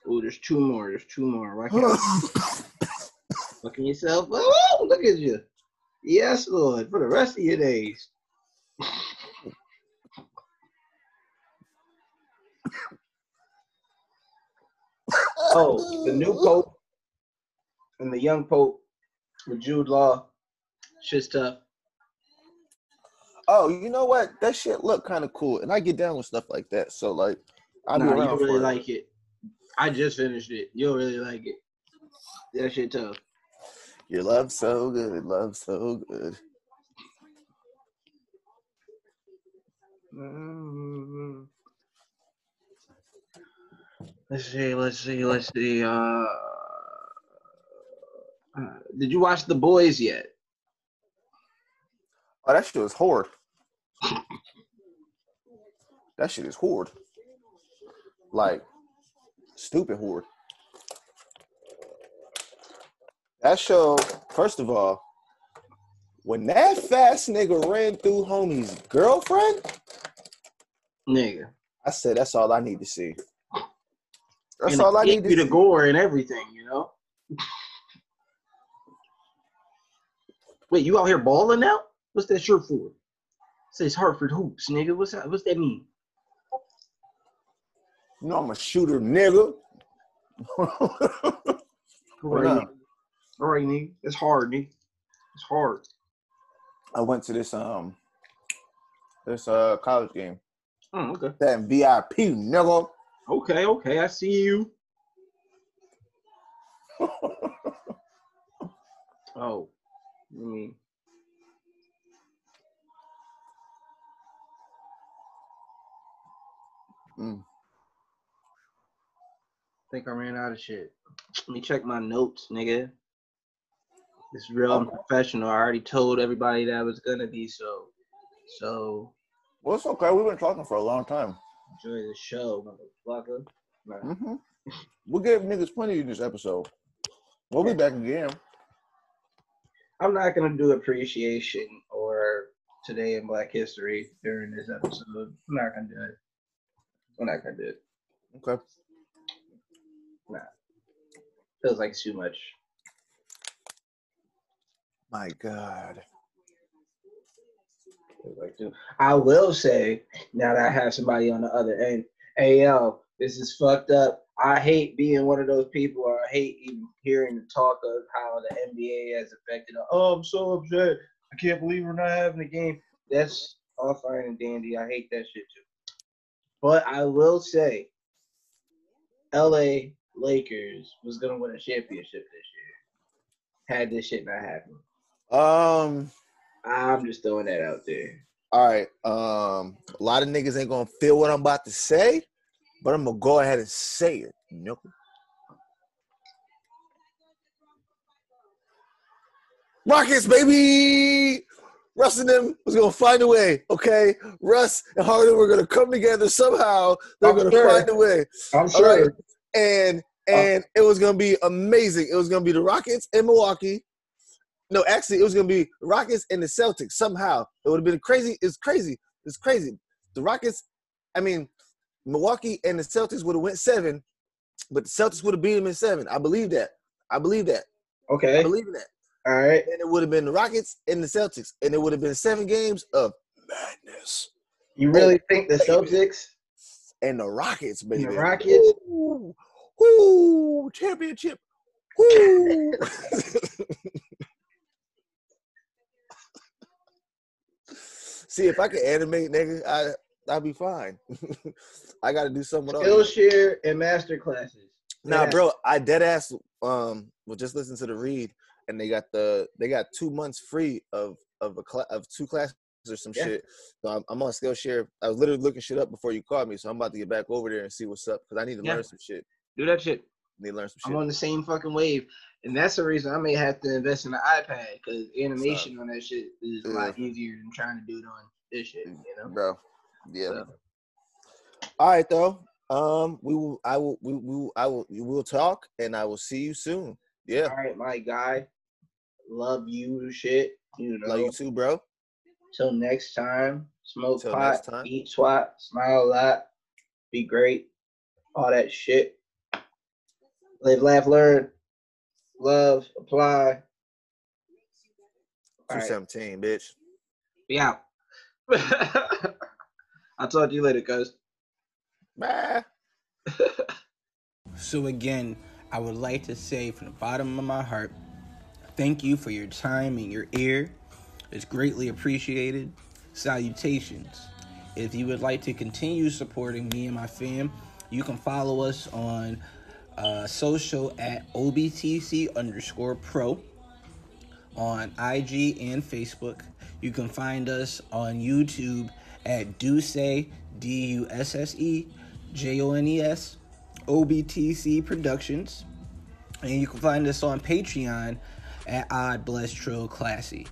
oh, there's two more. There's two more. Why can't you looking yourself? Oh, look at you. Yes, Lord, for the rest of your days. Oh, the new Pope and the young Pope with Jude Law. Shit's tough. Oh, you know what? That shit looked kind of cool, and I get down with stuff like that. So, like, I nah, don't really like it. it. I just finished it. You'll really like it. That shit tough. Your love's so good, love's so good. Mm-hmm. Let's see, let's see, let's see. Uh, uh, did you watch The Boys yet? Oh, that shit was horrid. That shit is horrid. Like, stupid horrid. That show, first of all, when that fast nigga ran through homie's girlfriend, nigga, I said that's all I need to see. That's and all I need to see. The gore and everything, you know. Wait, you out here balling now? What's that shirt for? It says Hartford Hoops, nigga. What's that? What's that mean? You know I'm a shooter, nigga. Right. All right, nigga. It's hard, nigga. It's hard. I went to this um, this uh college game. Oh, okay. That V I P, nigga. Okay, okay. I see you. Oh, let me. Mm. I think I ran out of shit. Let me check my notes, nigga. It's real unprofessional. I already told everybody that I was gonna be so. So. Well, it's okay. We've been talking for a long time. Enjoy the show, motherfucker. Mm-hmm. We gave niggas plenty in this episode. We'll be back again. I'm not gonna do appreciation or today in Black History during this episode. I'm not gonna do it. I'm not gonna do it. Okay. Nah. Feels like too much. My God. Feels like too. I will say, now that I have somebody on the other end, hey yo, this is fucked up. I hate being one of those people, or I hate even hearing the talk of how the N B A has affected us. Oh, I'm so upset. I can't believe we're not having a game. That's all fine and dandy. I hate that shit too. But I will say, L A Lakers was going to win a championship this year, had this shit not happened. Um, I'm just throwing that out there. All right. Um, a lot of niggas ain't going to feel what I'm about to say, but I'm going to go ahead and say it. Nope. Rockets, baby! Russ and them was going to find a way, okay? Russ and Harden were going to come together somehow. They're going to sure. find a way. I'm sure. All right. And and uh, it was going to be amazing. It was going to be the Rockets in Milwaukee. No, actually, it was going to be the Rockets and the Celtics somehow. It would have been crazy. It's crazy. It's crazy. The Rockets, I mean, Milwaukee and the Celtics would have went seven, but the Celtics would have beat them in seven. I believe that. I believe that. Okay. I believe in that. All right. And it would have been the Rockets and the Celtics, and it would have been seven games of madness. You really oh, think the Celtics and the Rockets, baby? And the Rockets. Ooh, ooh, championship. Ooh. See, if I could animate, nigga, I I'd be fine. I got to do something else. Skillshare and master classes. Nah, yeah. Bro, I dead ass. Um, well, just listen to the read, and they got the they got two months free of of a cl- of two classes or some yeah. shit. So I'm, I'm on Skillshare. I was literally looking shit up before you called me, so I'm about to get back over there and see what's up because I need to yeah. learn some shit. Do that shit. I need to learn some shit. I'm on the same fucking wave, and that's the reason I may have to invest in an iPad because animation on that shit is a yeah. lot easier than trying to do it on this shit. You know, bro. Yeah. So. All right, though. Um, we will. I will. We will. I will. We will talk, and I will see you soon. Yeah. All right, my guy. Love you, shit. You know. Love you too, bro. Till next time. Smoke Til pot. Time. Eat twat. Smile a lot. Be great. All that shit. Live, laugh, learn. Love. Apply. two seventeen, right. Bitch. Be out. I'll talk to you later, cuz. Bye. So again, I would like to say from the bottom of my heart, thank you for your time and your ear. It's greatly appreciated. Salutations. If you would like to continue supporting me and my fam, you can follow us on uh, social at O B T C underscore pro on I G and Facebook. You can find us on YouTube at Dusse, D U S S E, J O N E S, O B T C Productions. And you can find us on Patreon at Odd Blessed Trill Classy.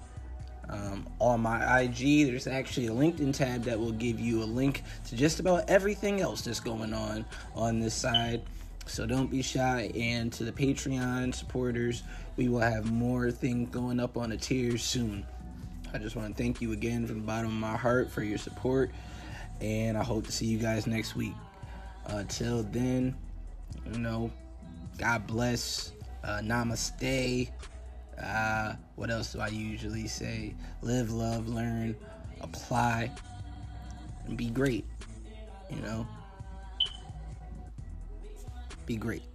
Um, on my I G, there's actually a LinkedIn tab that will give you a link to just about everything else that's going on on this side. So don't be shy. And to the Patreon supporters, we will have more things going up on the tiers soon. I just want to thank you again from the bottom of my heart for your support. And I hope to see you guys next week. Until uh, then, you know, God bless. Uh, namaste. Uh, what else do I usually say? Live, love, learn, apply, and be great. You know? Be great.